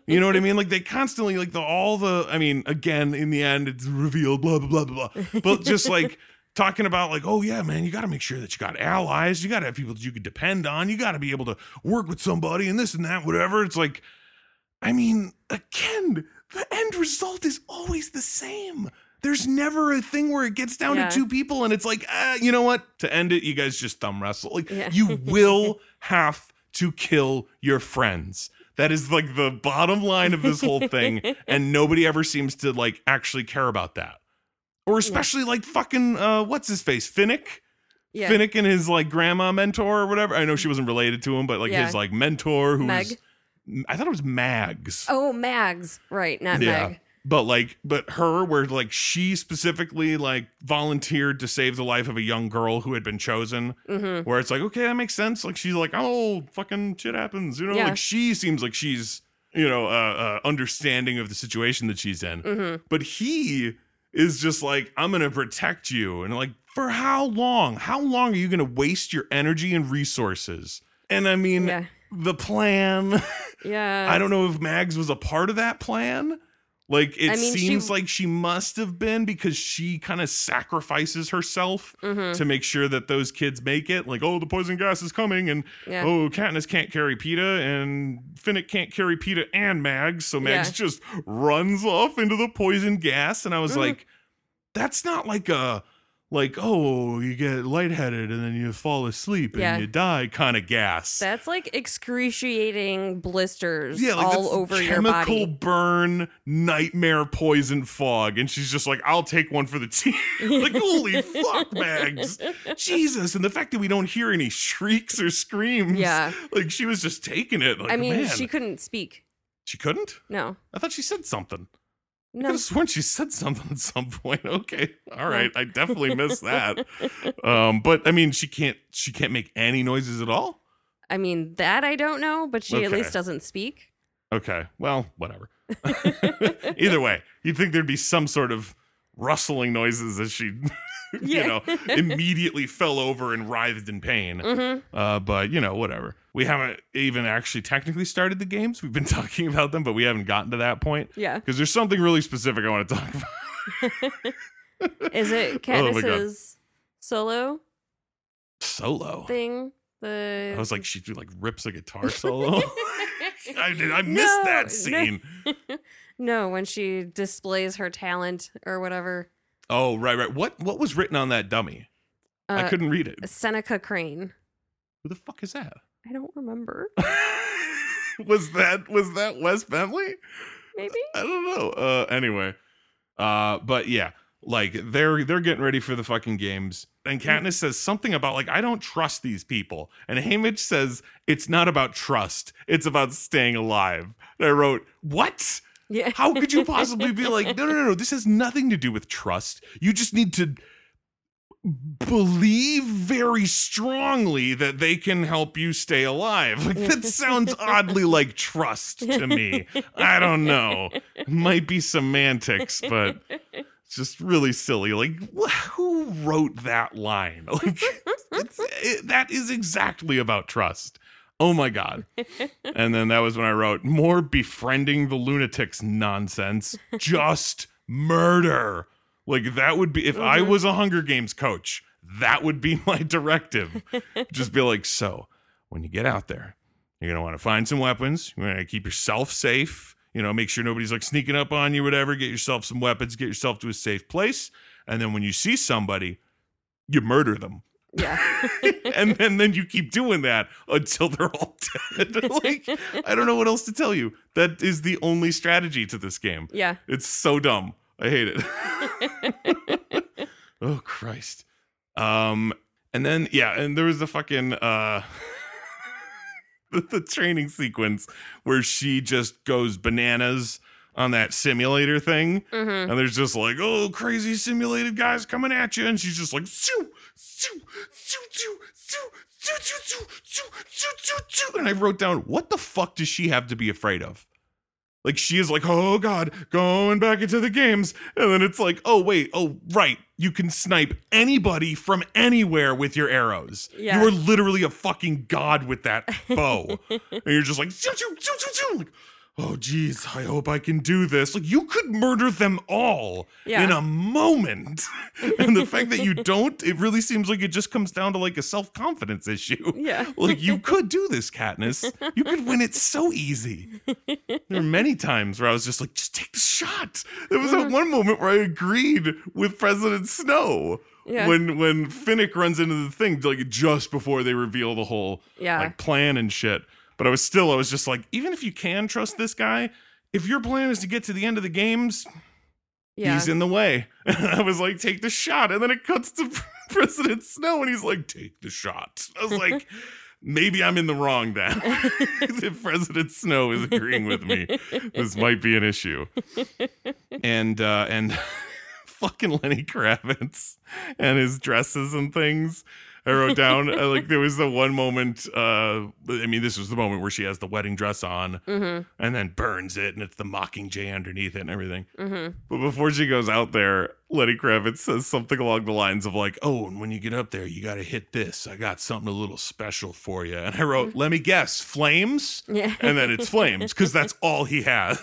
You know what I mean? Like they constantly like the, all the, I mean, again, in the end, it's revealed, blah, blah, blah, blah. But just like talking about like, oh yeah, man, you got to make sure that you got allies. You got to have people that you can depend on. You got to be able to work with somebody and this and that, whatever. It's like, I mean, again, the end result is always the same. There's never a thing where it gets down yeah. to two people and it's like, ah, you know what? To end it, you guys just thumb wrestle. Like yeah. you will have to kill your friends. That is like the bottom line of this whole thing. And nobody ever seems to like actually care about that. Or especially yeah. like fucking, uh, what's his face? Finnick? Yeah. Finnick and his like grandma mentor or whatever. I know she wasn't related to him, but like yeah. his like mentor who's, Meg. I thought it was Mags. Oh, Mags. Right. Not yeah. Meg. But like, but her, where like she specifically like volunteered to save the life of a young girl who had been chosen, mm-hmm. where it's like, okay, that makes sense. Like she's like, oh, fucking shit happens, you know. Yeah. Like she seems like she's, you know, uh, uh, understanding of the situation that she's in. Mm-hmm. But he is just like, I'm gonna protect you, and like, for how long? How long are you gonna waste your energy and resources? And I mean, yeah. the plan. Yeah. I don't know if Mags was a part of that plan. Like, it I mean, seems she... like she must have been, because she kind of sacrifices herself mm-hmm. to make sure that those kids make it. Like, oh, the poison gas is coming, and yeah. oh, Katniss can't carry PETA, and Finnick can't carry PETA and Mags, so Mags yeah. just runs off into the poison gas. And I was mm-hmm. like, that's not like a, like, oh, you get lightheaded and then you fall asleep and yeah. you die kind of gas. That's like excruciating blisters yeah, like all over your body. Chemical burn, nightmare poison fog. And she's just like, I'll take one for the team. Like, holy fuck, Mags. Jesus. And the fact that we don't hear any shrieks or screams. Yeah. Like, she was just taking it. Like, I mean, man. She couldn't speak. She couldn't? No. I thought she said something. No. I could have sworn she said something at some point. Okay. All right. I definitely missed that. Um, but I mean, she can't she can't make any noises at all. I mean, that I don't know, but she okay. at least doesn't speak. Okay. Well, whatever. Either way, you'd think there'd be some sort of rustling noises as she you know, immediately fell over and writhed in pain. Mm-hmm. Uh, but, you know, whatever. We haven't even actually technically started the games. We've been talking about them, but we haven't gotten to that point. Yeah. Because there's something really specific I want to talk about. Is it Katniss's oh solo? Solo? Thing? The I was like, she like rips a guitar solo. I did. I missed no, that scene. No. no, when she displays her talent or whatever. Oh, right, right. What what was written on that dummy? Uh, I couldn't read it. Seneca Crane. Who the fuck is that? I don't remember. was that was that Wes Bentley? Maybe. I don't know. Uh, anyway, uh, but yeah, like they're they're getting ready for the fucking games, and Katniss mm-hmm. says something about like, I don't trust these people, and Haymitch says it's not about trust, it's about staying alive. And I wrote, what? Yeah. How could you possibly be like, no, no, no, no, this has nothing to do with trust. You just need to believe very strongly that they can help you stay alive. Like, that sounds oddly like trust to me. I don't know. It might be semantics, but it's just really silly. Like, who wrote that line? Like, it's, it, that is exactly about trust. Oh my God. And then that was when I wrote, more befriending the lunatics nonsense. Just murder. Like, that would be, if mm-hmm. I was a Hunger Games coach, that would be my directive. Just be like, so when you get out there, you're going to want to find some weapons. You're going to keep yourself safe. You know, make sure nobody's like sneaking up on you, whatever. Get yourself some weapons, get yourself to a safe place. And then when you see somebody, you murder them. Yeah. and then, then you keep doing that until they're all dead. Like, I don't know what else to tell you. That is the only strategy to this game. Yeah. It's so dumb. I hate it. Oh, Christ. Um, and then, yeah, and there was the fucking uh, the, the training sequence where she just goes bananas on that simulator thing. Mm-hmm. And there's just like, oh, crazy simulated guys coming at you. And she's just like, shoo. And I wrote down, what the fuck does she have to be afraid of? Like, she is like, oh God, going back into the games. And then it's like, oh wait, oh right, you can snipe anybody from anywhere with your arrows. Yeah. You are literally a fucking god with that bow. And you're just like, choo, choo, choo, choo, choo. Like, oh geez, I hope I can do this. Like, you could murder them all yeah. in a moment. And the fact that you don't, it really seems like it just comes down to like a self-confidence issue. Yeah. Like, you could do this, Katniss. You could win it so easy. There are many times where I was just like, just take the shot. There was that one moment where I agreed with President Snow. Yeah. When when Finnick runs into the thing, like just before they reveal the whole yeah. like plan and shit. But I was still, I was just like, even if you can trust this guy, if your plan is to get to the end of the games, yeah. he's in the way. And I was like, take the shot. And then it cuts to President Snow and he's like, take the shot. I was like, maybe I'm in the wrong then. If President Snow is agreeing with me, this might be an issue. And, uh, and fucking Lenny Kravitz and his dresses and things. I wrote down, uh, like, there was the one moment, uh, I mean, this was the moment where she has the wedding dress on mm-hmm. and then burns it, and it's the Mockingjay underneath it and everything. Mm-hmm. But before she goes out there, Lenny Kravitz says something along the lines of, like, oh, and when you get up there, you got to hit this. I got something a little special for you. And I wrote, let me guess, flames? Yeah. And then it's flames, because that's all he has.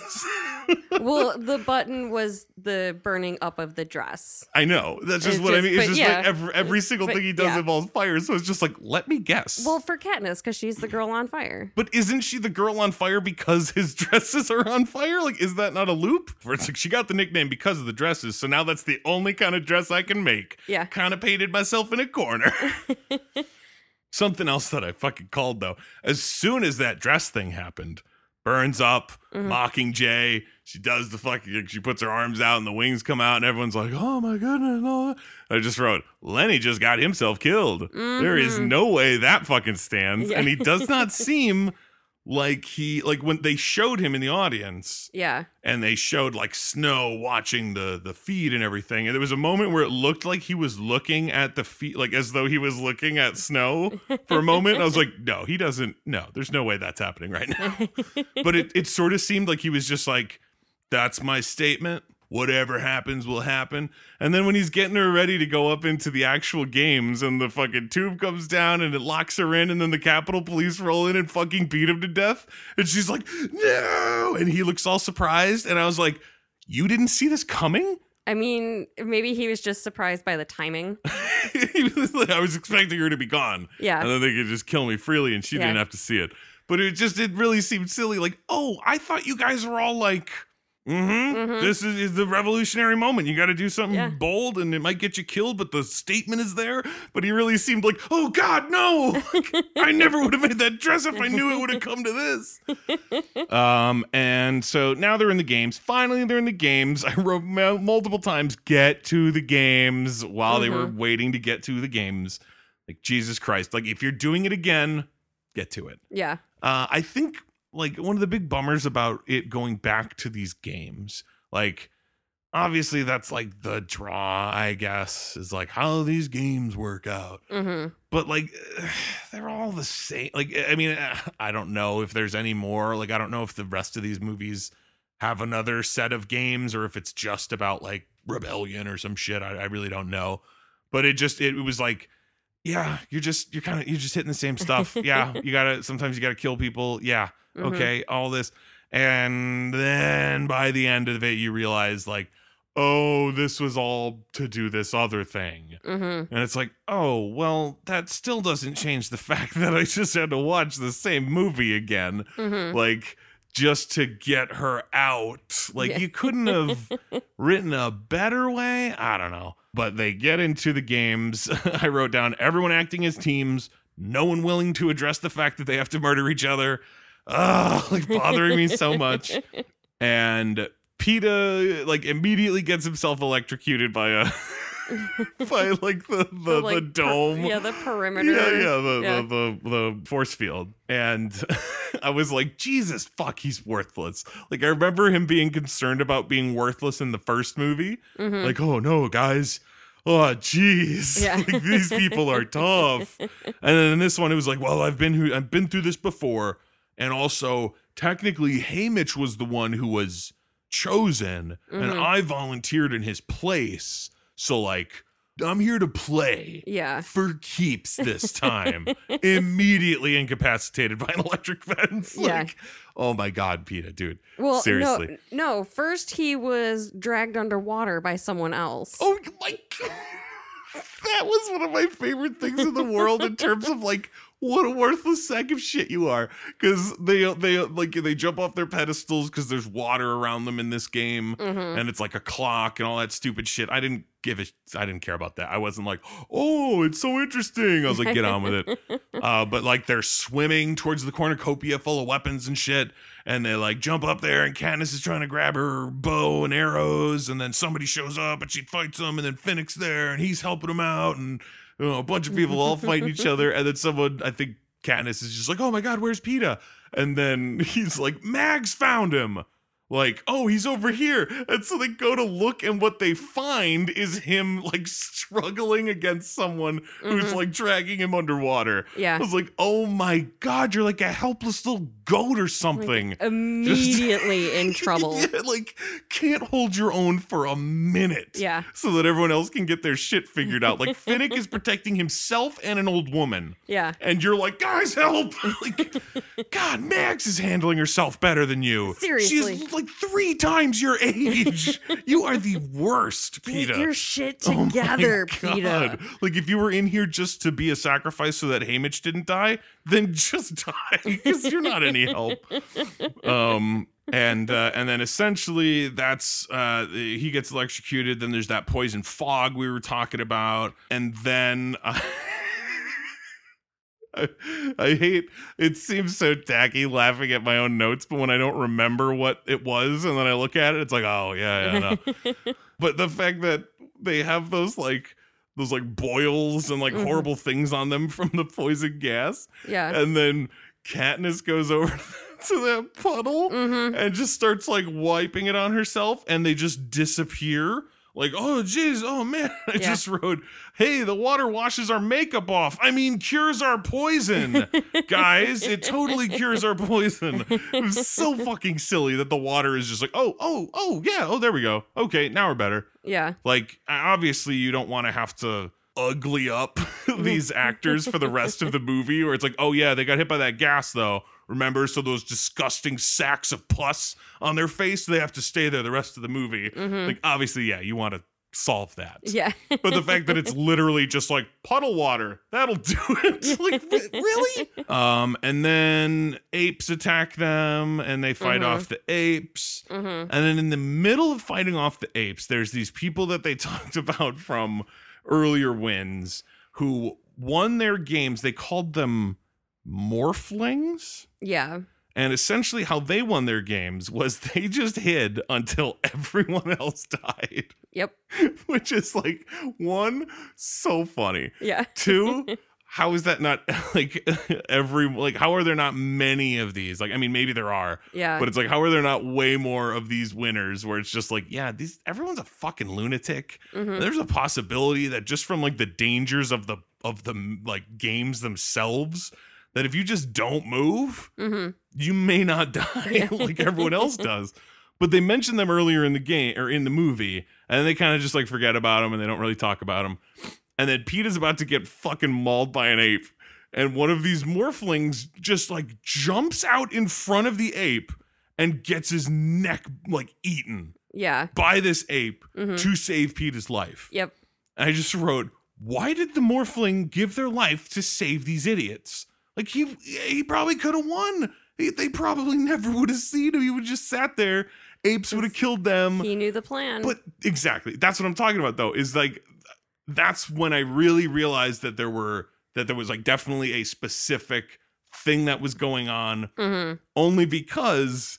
Well, the button was the burning up of the dress. I know. That's just it's what just, I mean. It's just yeah. like every, every single but, thing he does yeah. involves fire. So it's just like, let me guess. Well, for Katniss, because she's the girl on fire. But isn't she the girl on fire because his dresses are on fire? Like, is that not a loop? Where it's like, she got the nickname because of the dresses. So now that's the only kind of dress I can make. Yeah. Connotated myself in a corner. Something else that I fucking called, though. As soon as that dress thing happened, burns up, mm-hmm. Mockingjay, she does the fucking, she puts her arms out and the wings come out and everyone's like, oh my goodness. Oh. I just wrote, Lenny just got himself killed. Mm-hmm. There is no way that fucking stands. Yeah. And he does not seem like he, like when they showed him in the audience. Yeah. And they showed like Snow watching the, the feed and everything. And there was a moment where it looked like he was looking at the feed, like as though he was looking at Snow for a moment. And I was like, no, he doesn't. No, there's no way that's happening right now. But it, it sort of seemed like he was just like, that's my statement. Whatever happens will happen. And then when he's getting her ready to go up into the actual games and the fucking tube comes down and it locks her in and then the Capitol Police roll in and fucking beat him to death. And she's like, no. And he looks all surprised. And I was like, you didn't see this coming? I mean, maybe he was just surprised by the timing. was like, I was expecting her to be gone. Yeah. And then they could just kill me freely and she yeah. didn't have to see it. But it just, it really seemed silly. Like, oh, I thought you guys were all like... Mm-hmm. Mm-hmm. This is, is the revolutionary moment. You got to do something yeah. bold and it might get you killed, but the statement is there. But he really seemed like, oh, God, no. I never would have made that dress if I knew it would have come to this. Um, and so now they're in the games. Finally, they're in the games. I wrote multiple times, get to the games while mm-hmm. they were waiting to get to the games. Like, Jesus Christ. Like, if you're doing it again, get to it. Yeah. Uh, I think. Like, one of the big bummers about it going back to these games, like, obviously that's like the draw, I guess, is like how these games work out. Mm-hmm. But like, they're all the same. Like, I mean, I don't know if there's any more. Like, I don't know if the rest of these movies have another set of games or if it's just about like rebellion or some shit. I, I really don't know. But it just, it, it was like, yeah, you're just, you're kind of, you're just hitting the same stuff. Yeah. You gotta, sometimes you gotta kill people. Yeah. Okay, mm-hmm. all this. And then by the end of it, you realize like, oh, this was all to do this other thing. Mm-hmm. And it's like, oh, well, that still doesn't change the fact that I just had to watch the same movie again. Mm-hmm. Like, just to get her out. Like, yeah. you couldn't have written a better way? I don't know. But they get into the games. I wrote down everyone acting as teams. No one willing to address the fact that they have to murder each other. Oh, like bothering me so much. And PETA like immediately gets himself electrocuted by a by like the the, the, like, the dome. Per, yeah, the perimeter. Yeah, yeah, the, yeah. The, the the force field. And I was like, Jesus, fuck, he's worthless. Like, I remember him being concerned about being worthless in the first movie. Mm-hmm. Like, oh no, guys. Oh, geez, yeah. Like, these people are tough. And then in this one, it was like, well, I've been I've been through this before. And also, technically, Haymitch was the one who was chosen, mm-hmm. and I volunteered in his place. So, like, I'm here to play yeah. for keeps this time. Immediately incapacitated by an electric fence. Yeah. Like, oh, my God, PETA, dude. Well, seriously. No, no, first he was dragged underwater by someone else. Oh, my God. That was one of my favorite things in the world in terms of, like, what a worthless sack of shit you are. Because they they like they jump off their pedestals because there's water around them in this game, mm-hmm. and it's like a clock and all that stupid shit. I didn't give a I didn't care about that. I wasn't like, oh, it's so interesting. I was like, get on with it. Uh, but like they're swimming towards the cornucopia full of weapons and shit, and they like jump up there, and Katniss is trying to grab her bow and arrows, and then somebody shows up and she fights them, and then Finnick's there and he's helping them out, and you know, a bunch of people all fighting each other, and then someone, I think Katniss is just like, oh my God, where's PETA? And then he's like, Mags found him. Like, oh, he's over here. And so they go to look, and what they find is him like struggling against someone mm-hmm. who's like dragging him underwater. Yeah. I was like, oh my God, you're like a helpless little goat or something. Like, immediately Just- in trouble. Yeah, like, can't hold your own for a minute. Yeah. So that everyone else can get their shit figured out. Like, Finnick is protecting himself and an old woman. Yeah. And you're like, guys, help. Like, God, Max is handling herself better than you. Seriously. She's like three times your age. You are the worst, PETA. Get your shit together, oh PETA. Like, if you were in here just to be a sacrifice so that Haymitch didn't die, then just die, because you're not any help. Um... And uh, and then essentially that's uh, he gets electrocuted. Then there's that poison fog we were talking about. And then uh, I, I hate it seems so tacky laughing at my own notes. But when I don't remember what it was and then I look at it, it's like, oh, yeah, yeah, no. But the fact that they have those like those like boils and like mm-hmm. horrible things on them from the poison gas. Yeah. And then Katniss goes over to that puddle mm-hmm. and just starts like wiping it on herself, and they just disappear. Like, oh geez, oh man, I yeah. just wrote, hey, the water washes our makeup off. I mean, cures our poison, guys. It totally cures our poison. It was so fucking silly that the water is just like, oh, oh, oh, yeah, oh, there we go. Okay, now we're better. Yeah. Like, obviously, you don't want to have to ugly up these actors for the rest of the movie, where it's like, oh yeah, they got hit by that gas though. Remember, so those disgusting sacks of pus on their face, they have to stay there the rest of the movie. Mm-hmm. Like, obviously, yeah, you want to solve that. Yeah. But the fact that it's literally just like puddle water, that'll do it. Like, really? Um, and then apes attack them, and they fight mm-hmm. off the apes. Mm-hmm. And then in the middle of fighting off the apes, there's these people that they talked about from earlier wins who won their games. They called them Morphlings. Yeah. And essentially how they won their games was they just hid until everyone else died. Yep. Which is like, one, so funny. Yeah. Two, how is that not like every, like, how are there not many of these? Like, I mean, maybe there are. Yeah. But it's like, how are there not way more of these winners where it's just like, yeah, these, everyone's a fucking lunatic. Mm-hmm. There's a possibility that just from like the dangers of the, of the like games themselves, that if you just don't move, mm-hmm. you may not die yeah. like everyone else does. But they mentioned them earlier in the game or in the movie, and they kind of just like forget about them and they don't really talk about them. And then Pete is about to get fucking mauled by an ape, and one of these morphlings just like jumps out in front of the ape and gets his neck like eaten yeah. by this ape mm-hmm. to save Pete's life. Yep. And I just wrote, why did the morphling give their life to save these idiots? Like, he he probably could have won. He, they probably never would have seen him. He would have just sat there. Apes would have killed them. He knew the plan. But exactly. That's what I'm talking about, though, is like, that's when I really realized that there were, that there was like definitely a specific thing that was going on. Mm-hmm. Only because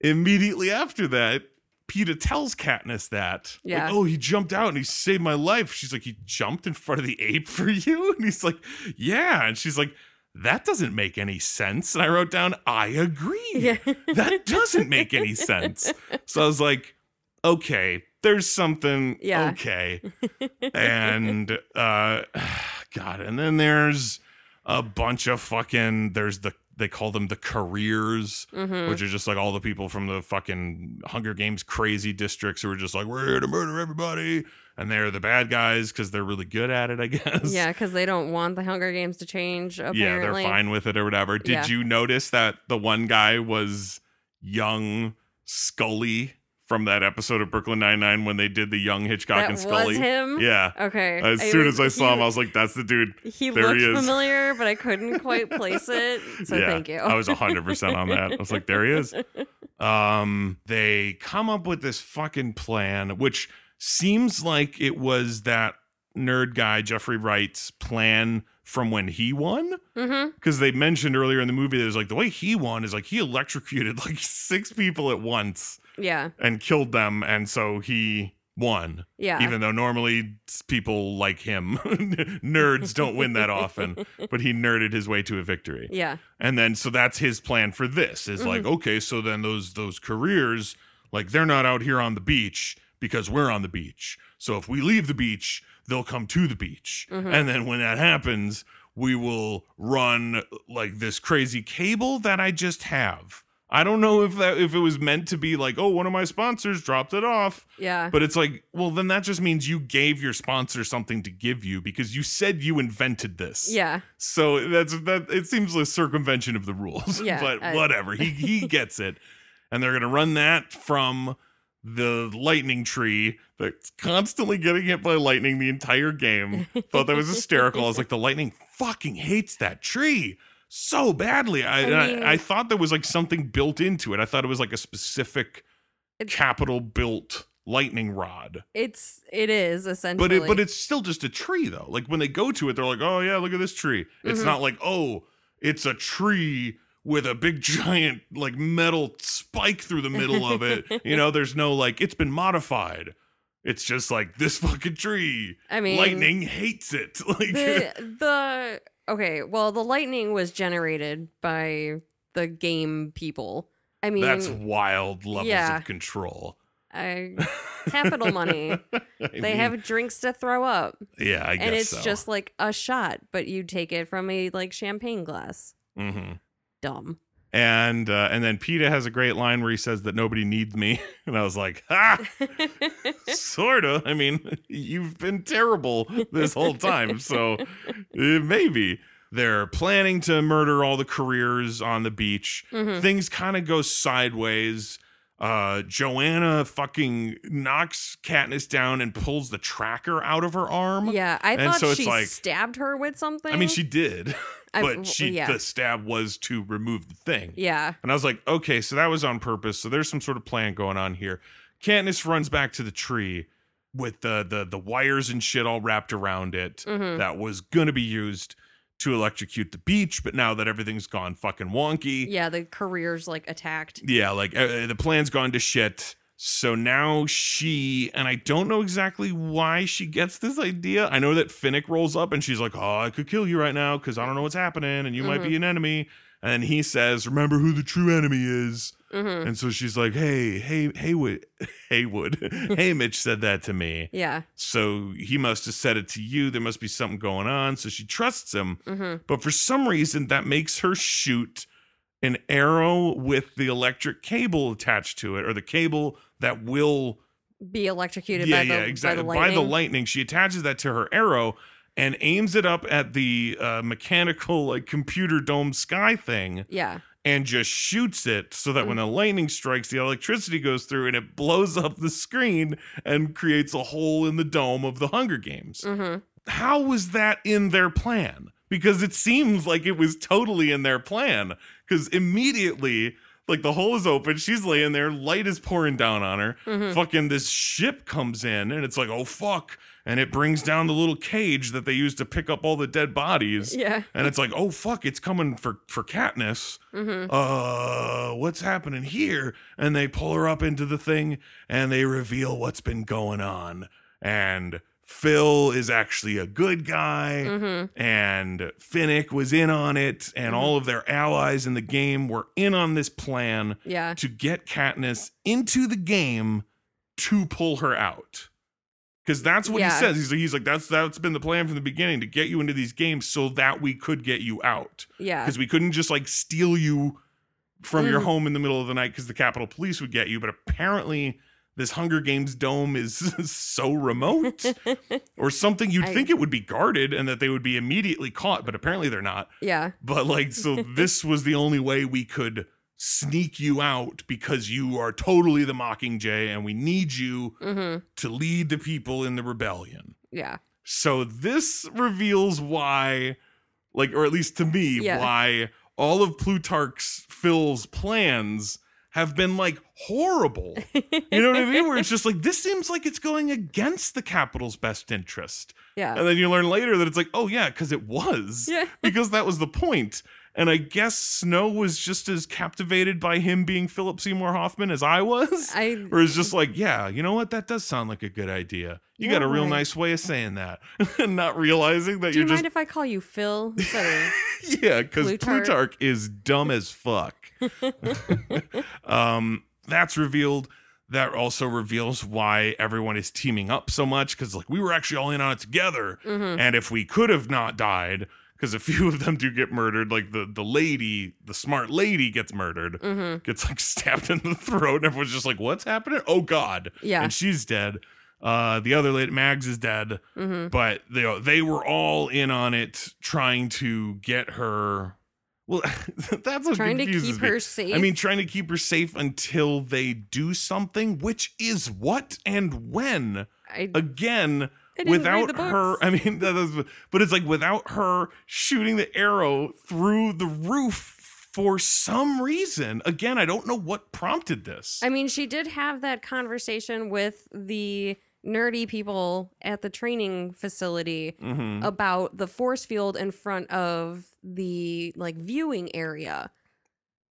immediately after that, PETA tells Katniss that. Yeah. Like, oh, he jumped out and he saved my life. She's like, he jumped in front of the ape for you? And he's like, yeah. And she's like, that doesn't make any sense. And I wrote down, I agree. Yeah. That doesn't make any sense. So I was like, okay, there's something. Yeah. Okay. And uh, God. And then there's a bunch of fucking, there's the, they call them the careers, mm-hmm. which are just like all the people from the fucking Hunger Games crazy districts who are just like, we're here to murder everybody. And they're the bad guys because they're really good at it, I guess. Yeah, because they don't want the Hunger Games to change, apparently. Yeah, they're fine with it or whatever. Did yeah. you notice that the one guy was young Scully from that episode of Brooklyn Nine-Nine when they did the young Hitchcock that and Scully? That was him? Yeah. Okay. As I, soon as I saw he, him, I was like, that's the dude. He there looked he is. familiar, but I couldn't quite place it. So yeah, thank you. I was one hundred percent on that. I was like, there he is. Um, they come up with this fucking plan, which seems like it was that nerd guy, Jeffrey Wright's plan from when he won. Mm-hmm. Because they mentioned earlier in the movie, there's like the way he won is like he electrocuted like six people at once. Yeah. And killed them. And so he won. Yeah. Even though normally people like him, nerds don't win that often, but he nerded his way to a victory. Yeah. And then so that's his plan for this is mm-hmm. like, okay, so then those those careers, like they're not out here on the beach. Because we're on the beach. So if we leave the beach, they'll come to the beach. Mm-hmm. And then when that happens, we will run like this crazy cable that I just have. I don't know if that if it was meant to be like, oh, one of my sponsors dropped it off. Yeah. But it's like, well, then that just means you gave your sponsor something to give you because you said you invented this. Yeah. So that's that. It seems like a circumvention of the rules. Yeah, but I- whatever. He he gets it. and they're going to run that from the lightning tree that's constantly getting hit by lightning the entire game. Thought that was hysterical. I was like, the lightning fucking hates that tree so badly. I I, mean, I I thought there was like something built into it. I thought it was like a specific capital built lightning rod. It's it is essentially, but it, but it's still just a tree though. Like when they go to it, they're like, oh yeah, look at this tree. It's mm-hmm. not like, oh, it's a tree with a big giant like metal spike through the middle of it. You know, there's no like, it's been modified. It's just like this fucking tree. I mean, lightning hates it. Like the, the okay, well, the lightning was generated by the game people. I mean, that's wild levels yeah. of control. I capital money. They mean, have drinks to throw up. Yeah, I guess and it's so. Just like a shot, but you take it from a like champagne glass. Mm-hmm. Dumb. And uh, and then PETA has a great line where he says that nobody needs me. And I was like, ha! Sort of. I mean, you've been terrible this whole time. So uh, maybe they're planning to murder all the careers on the beach. Mm-hmm. Things kind of go sideways. Uh, Joanna fucking knocks Katniss down and pulls the tracker out of her arm. Yeah, I and thought so she like, stabbed her with something. I mean, she did, I, but she yeah. the stab was to remove the thing. Yeah. And I was like, okay, so that was on purpose. So there's some sort of plan going on here. Katniss runs back to the tree with the the, the wires and shit all wrapped around it mm-hmm. that was going to be used to electrocute the beach, but now that everything's gone fucking wonky. Yeah, the career's like attacked. Yeah, like uh, the plan's gone to shit. So now she, and I don't know exactly why she gets this idea. I know that Finnick rolls up and she's like, oh, I could kill you right now because I don't know what's happening and you mm-hmm. might be an enemy. And he says, remember who the true enemy is. Mm-hmm. And so she's like, hey, hey, Haywood, Haywood, Haymitch said that to me. Yeah. So he must have said it to you. There must be something going on. So she trusts him. Mm-hmm. But for some reason, that makes her shoot an arrow with the electric cable attached to it, or the cable that will be electrocuted yeah, by, yeah, the, exactly. by the lightning. By the lightning. She attaches that to her arrow and aims it up at the uh, mechanical like computer dome sky thing. Yeah. And just shoots it so that mm-hmm. when the lightning strikes, the electricity goes through and it blows up the screen and creates a hole in the dome of the Hunger Games. Mm-hmm. How was that in their plan? Because it seems like it was totally in their plan. Because immediately, like the hole is open, she's laying there, light is pouring down on her. Mm-hmm. Fucking this ship comes in and it's like, oh, fuck. And it brings down the little cage that they use to pick up all the dead bodies. Yeah. And it's like, oh, fuck, it's coming for, for Katniss. Mm-hmm. Uh, what's happening here? And they pull her up into the thing and they reveal what's been going on. And Phil is actually a good guy. Mm-hmm. And Finnick was in on it. And mm-hmm. all of their allies in the game were in on this plan yeah. to get Katniss into the game to pull her out. Because that's what yeah. he says. He's like, he's like, that's that's been the plan from the beginning, to get you into these games so that we could get you out. Yeah. Because we couldn't just like steal you from mm. your home in the middle of the night because the Capitol Police would get you. But apparently this Hunger Games dome is so remote or something. You'd I, think it would be guarded and that they would be immediately caught, but apparently they're not. Yeah. But like, so this was the only way we could sneak you out because you are totally the Mockingjay and we need you mm-hmm. to lead the people in the rebellion. Yeah. So this reveals why, like, or at least to me, yeah. why all of Plutarch's Phil's plans have been like horrible. You know what I mean? Where it's just like, this seems like it's going against the Capitol's best interest. Yeah. And then you learn later that it's like, oh yeah, because it was. Yeah. Because that was the point. And I guess Snow was just as captivated by him being Philip Seymour Hoffman as I was. I, or is just like, yeah, you know what? That does sound like a good idea. You yeah, got a real right. nice way of saying that. And not realizing that Do you're you just... Do you mind if I call you Phil? Yeah, because Plutarch. Plutarch is dumb as fuck. um, that's revealed. That also reveals why everyone is teaming up so much. Because like we were actually all in on it together. Mm-hmm. And if we could have not died... Because a few of them do get murdered. Like the, the lady, the smart lady gets murdered. Mm-hmm. Gets like stabbed in the throat. And everyone's just like, what's happening? Oh, God. Yeah. And she's dead. Uh, the other lady, Mags, is dead. Mm-hmm. But they, they were all in on it trying to get her Well, that's what trying to keep me. her safe. I mean, trying to keep her safe until they do something, which is what and when. I, Again, I without her, I mean, that was, but it's like without her shooting the arrow through the roof. For some reason, again, I don't know what prompted this. I mean, she did have that conversation with the nerdy people at the training facility mm-hmm. about the force field in front of the like viewing area.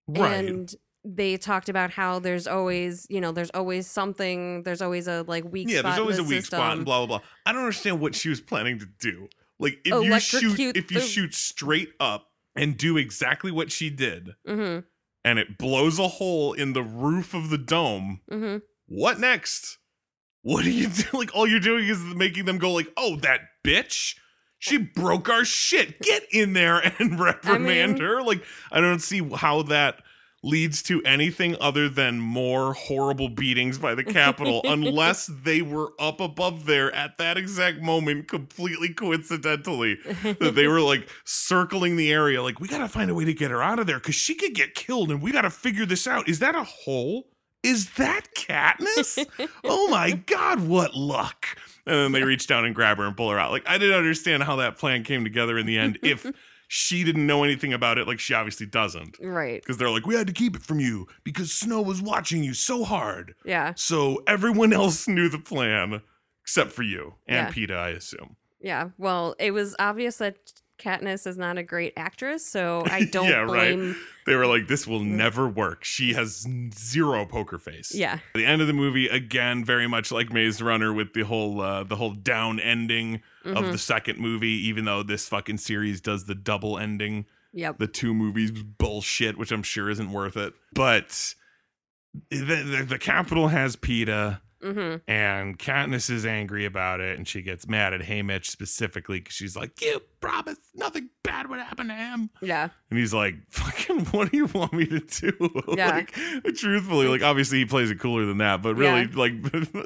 Right. And they talked about how there's always, you know, there's always something, there's alalways a like weak yeah, spot. Yeah, there's always in the a weak system. spot and blah, blah, blah. I don't understand what she was planning to do. Like if Electrocute you shoot, if you the- shoot straight up, and do exactly what she did. Mm-hmm. And it blows a hole in the roof of the dome. Mm-hmm. What next? What do you do? Like, all you're doing is making them go like, oh, that bitch. She broke our shit. Get in there and reprimand I mean, her. Like, I don't see how that leads to anything other than more horrible beatings by the Capitol unless they were up above there at that exact moment, completely coincidentally, that they were like circling the area like, we got to find a way to get her out of there because she could get killed and we got to figure this out. Is that a hole? Is that Katniss? Oh my God, what luck. And then they reach down and grab her and pull her out. Like, I didn't understand how that plan came together in the end if she didn't know anything about it, like she obviously doesn't. Right. Because they're like, we had to keep it from you because Snow was watching you so hard. Yeah. So everyone else knew the plan except for you and yeah. PETA, I assume. Yeah. Well, it was obvious that Katniss is not a great actress, so I don't yeah, blame. Right. They were like, this will never work. She has zero poker face. Yeah. At the end of the movie, again, very much like Maze Runner with the whole uh, the whole down ending mm-hmm. of the second movie, even though this fucking series does the double ending. Yep. The two movies bullshit, which I'm sure isn't worth it. But the, the, the Capitol has PETA. Mm-hmm. And Katniss is angry about it, and she gets mad at Haymitch specifically because she's like, you promised nothing bad would happen to him. Yeah. And he's like, fucking, what do you want me to do? Yeah. Like, truthfully, like, obviously he plays it cooler than that, but really, yeah. like,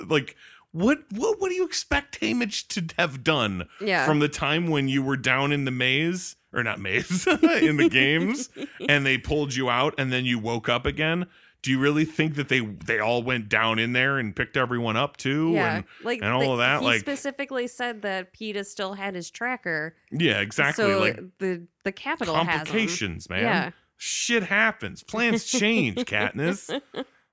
like what, what what do you expect Haymitch to have done yeah. from the time when you were down in the maze, or not maze, in the games, and they pulled you out, and then you woke up again? Do you really think that they they all went down in there and picked everyone up too? Yeah, and, like, and all the, of that. He like, specifically said that PETA still had his tracker. Yeah, exactly. So like the the Capitol complications, has man. Yeah. Shit happens. Plans change, Katniss.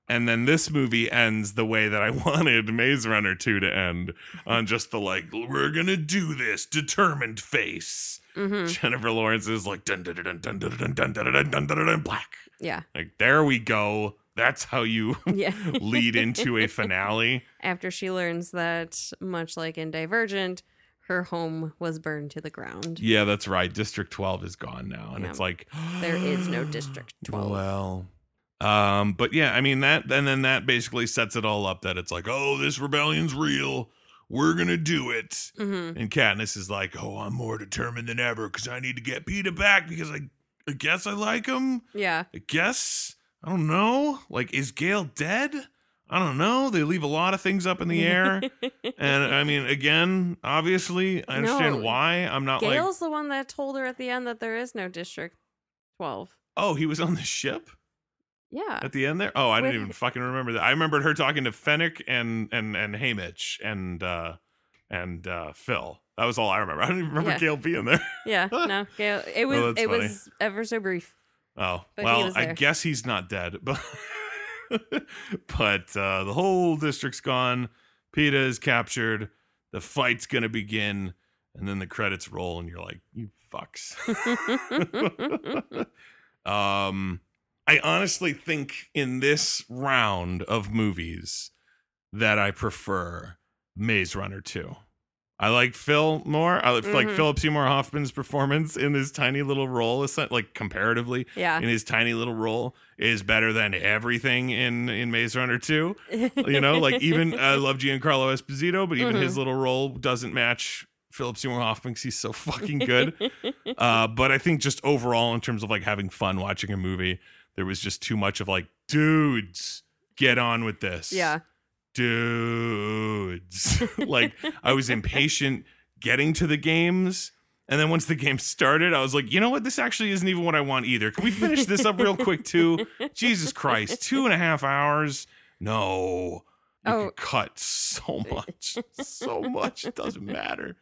And then this movie ends the way that I wanted Maze Runner two to end, on just the like, we're gonna do this determined face. Mm-hmm. Jennifer Lawrence is like dun dun dun dun dun dun dun dun dun dun dun dun black. Yeah. Like, there we go. That's how you yeah. lead into a finale. After she learns that, much like in Divergent, her home was burned to the ground. Yeah, that's right. District twelve is gone now. And yeah. it's like, there is no District twelve. Well, um, but yeah, I mean, that, and then that basically sets it all up that it's like, oh, this rebellion's real. We're going to do it. Mm-hmm. And Katniss is like, oh, I'm more determined than ever because I need to get PETA back because I, I guess I like him. Yeah. I guess. I don't know. Like, is Gale dead? I don't know. They leave a lot of things up in the air. And I mean, again, obviously, I understand no, why. I'm not Gale's like. Gale's the one that told her at the end that there is no District twelve. Oh, he was on the ship? Yeah. At the end there? Oh, I With... didn't even fucking remember that. I remembered her talking to Finnick and and and Haymitch and uh, and uh, Phil. That was all I remember. I don't even remember yeah. Gale being there. Yeah, no, Gale. It was, oh, it funny. was ever so brief. Oh, but well, I guess he's not dead, but but uh, the whole district's gone. PETA is captured. The fight's going to begin. And then the credits roll and you're like, you fucks. um, I honestly think in this round of movies that I prefer Maze Runner two. I like Phil more. I like mm-hmm. Philip Seymour Hoffman's performance in this tiny little role, like comparatively, yeah. in his tiny little role is better than everything in, in Maze Runner two. You know, like even I love Giancarlo Esposito, but even mm-hmm. his little role doesn't match Philip Seymour Hoffman because he's so fucking good. uh, but I think just overall in terms of like having fun watching a movie, there was just too much of like, dudes, get on with this. Yeah. Dudes, like I was impatient getting to the games, And then once the game started, I was like, you know what? This actually isn't even what I want either. Can we finish this up real quick too? Jesus Christ. Two and a half hours. No. You oh. could cut so much. So much. It doesn't matter.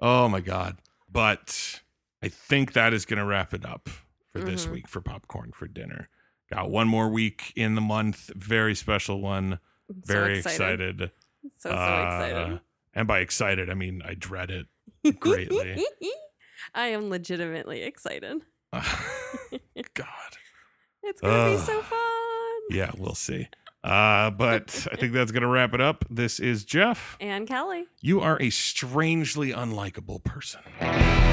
Oh my God. But I think that is going to wrap it up for mm-hmm. this week for Popcorn for Dinner. Got one more week in the month. Very special one. I'm very so excited. excited. So, so excited. Uh, and by excited, I mean, I dread it greatly. I am legitimately excited. Uh, God. It's going to uh, be so fun. Yeah, we'll see. Uh, but I think that's going to wrap it up. This is Jeff. And Kelly. You are a strangely unlikable person.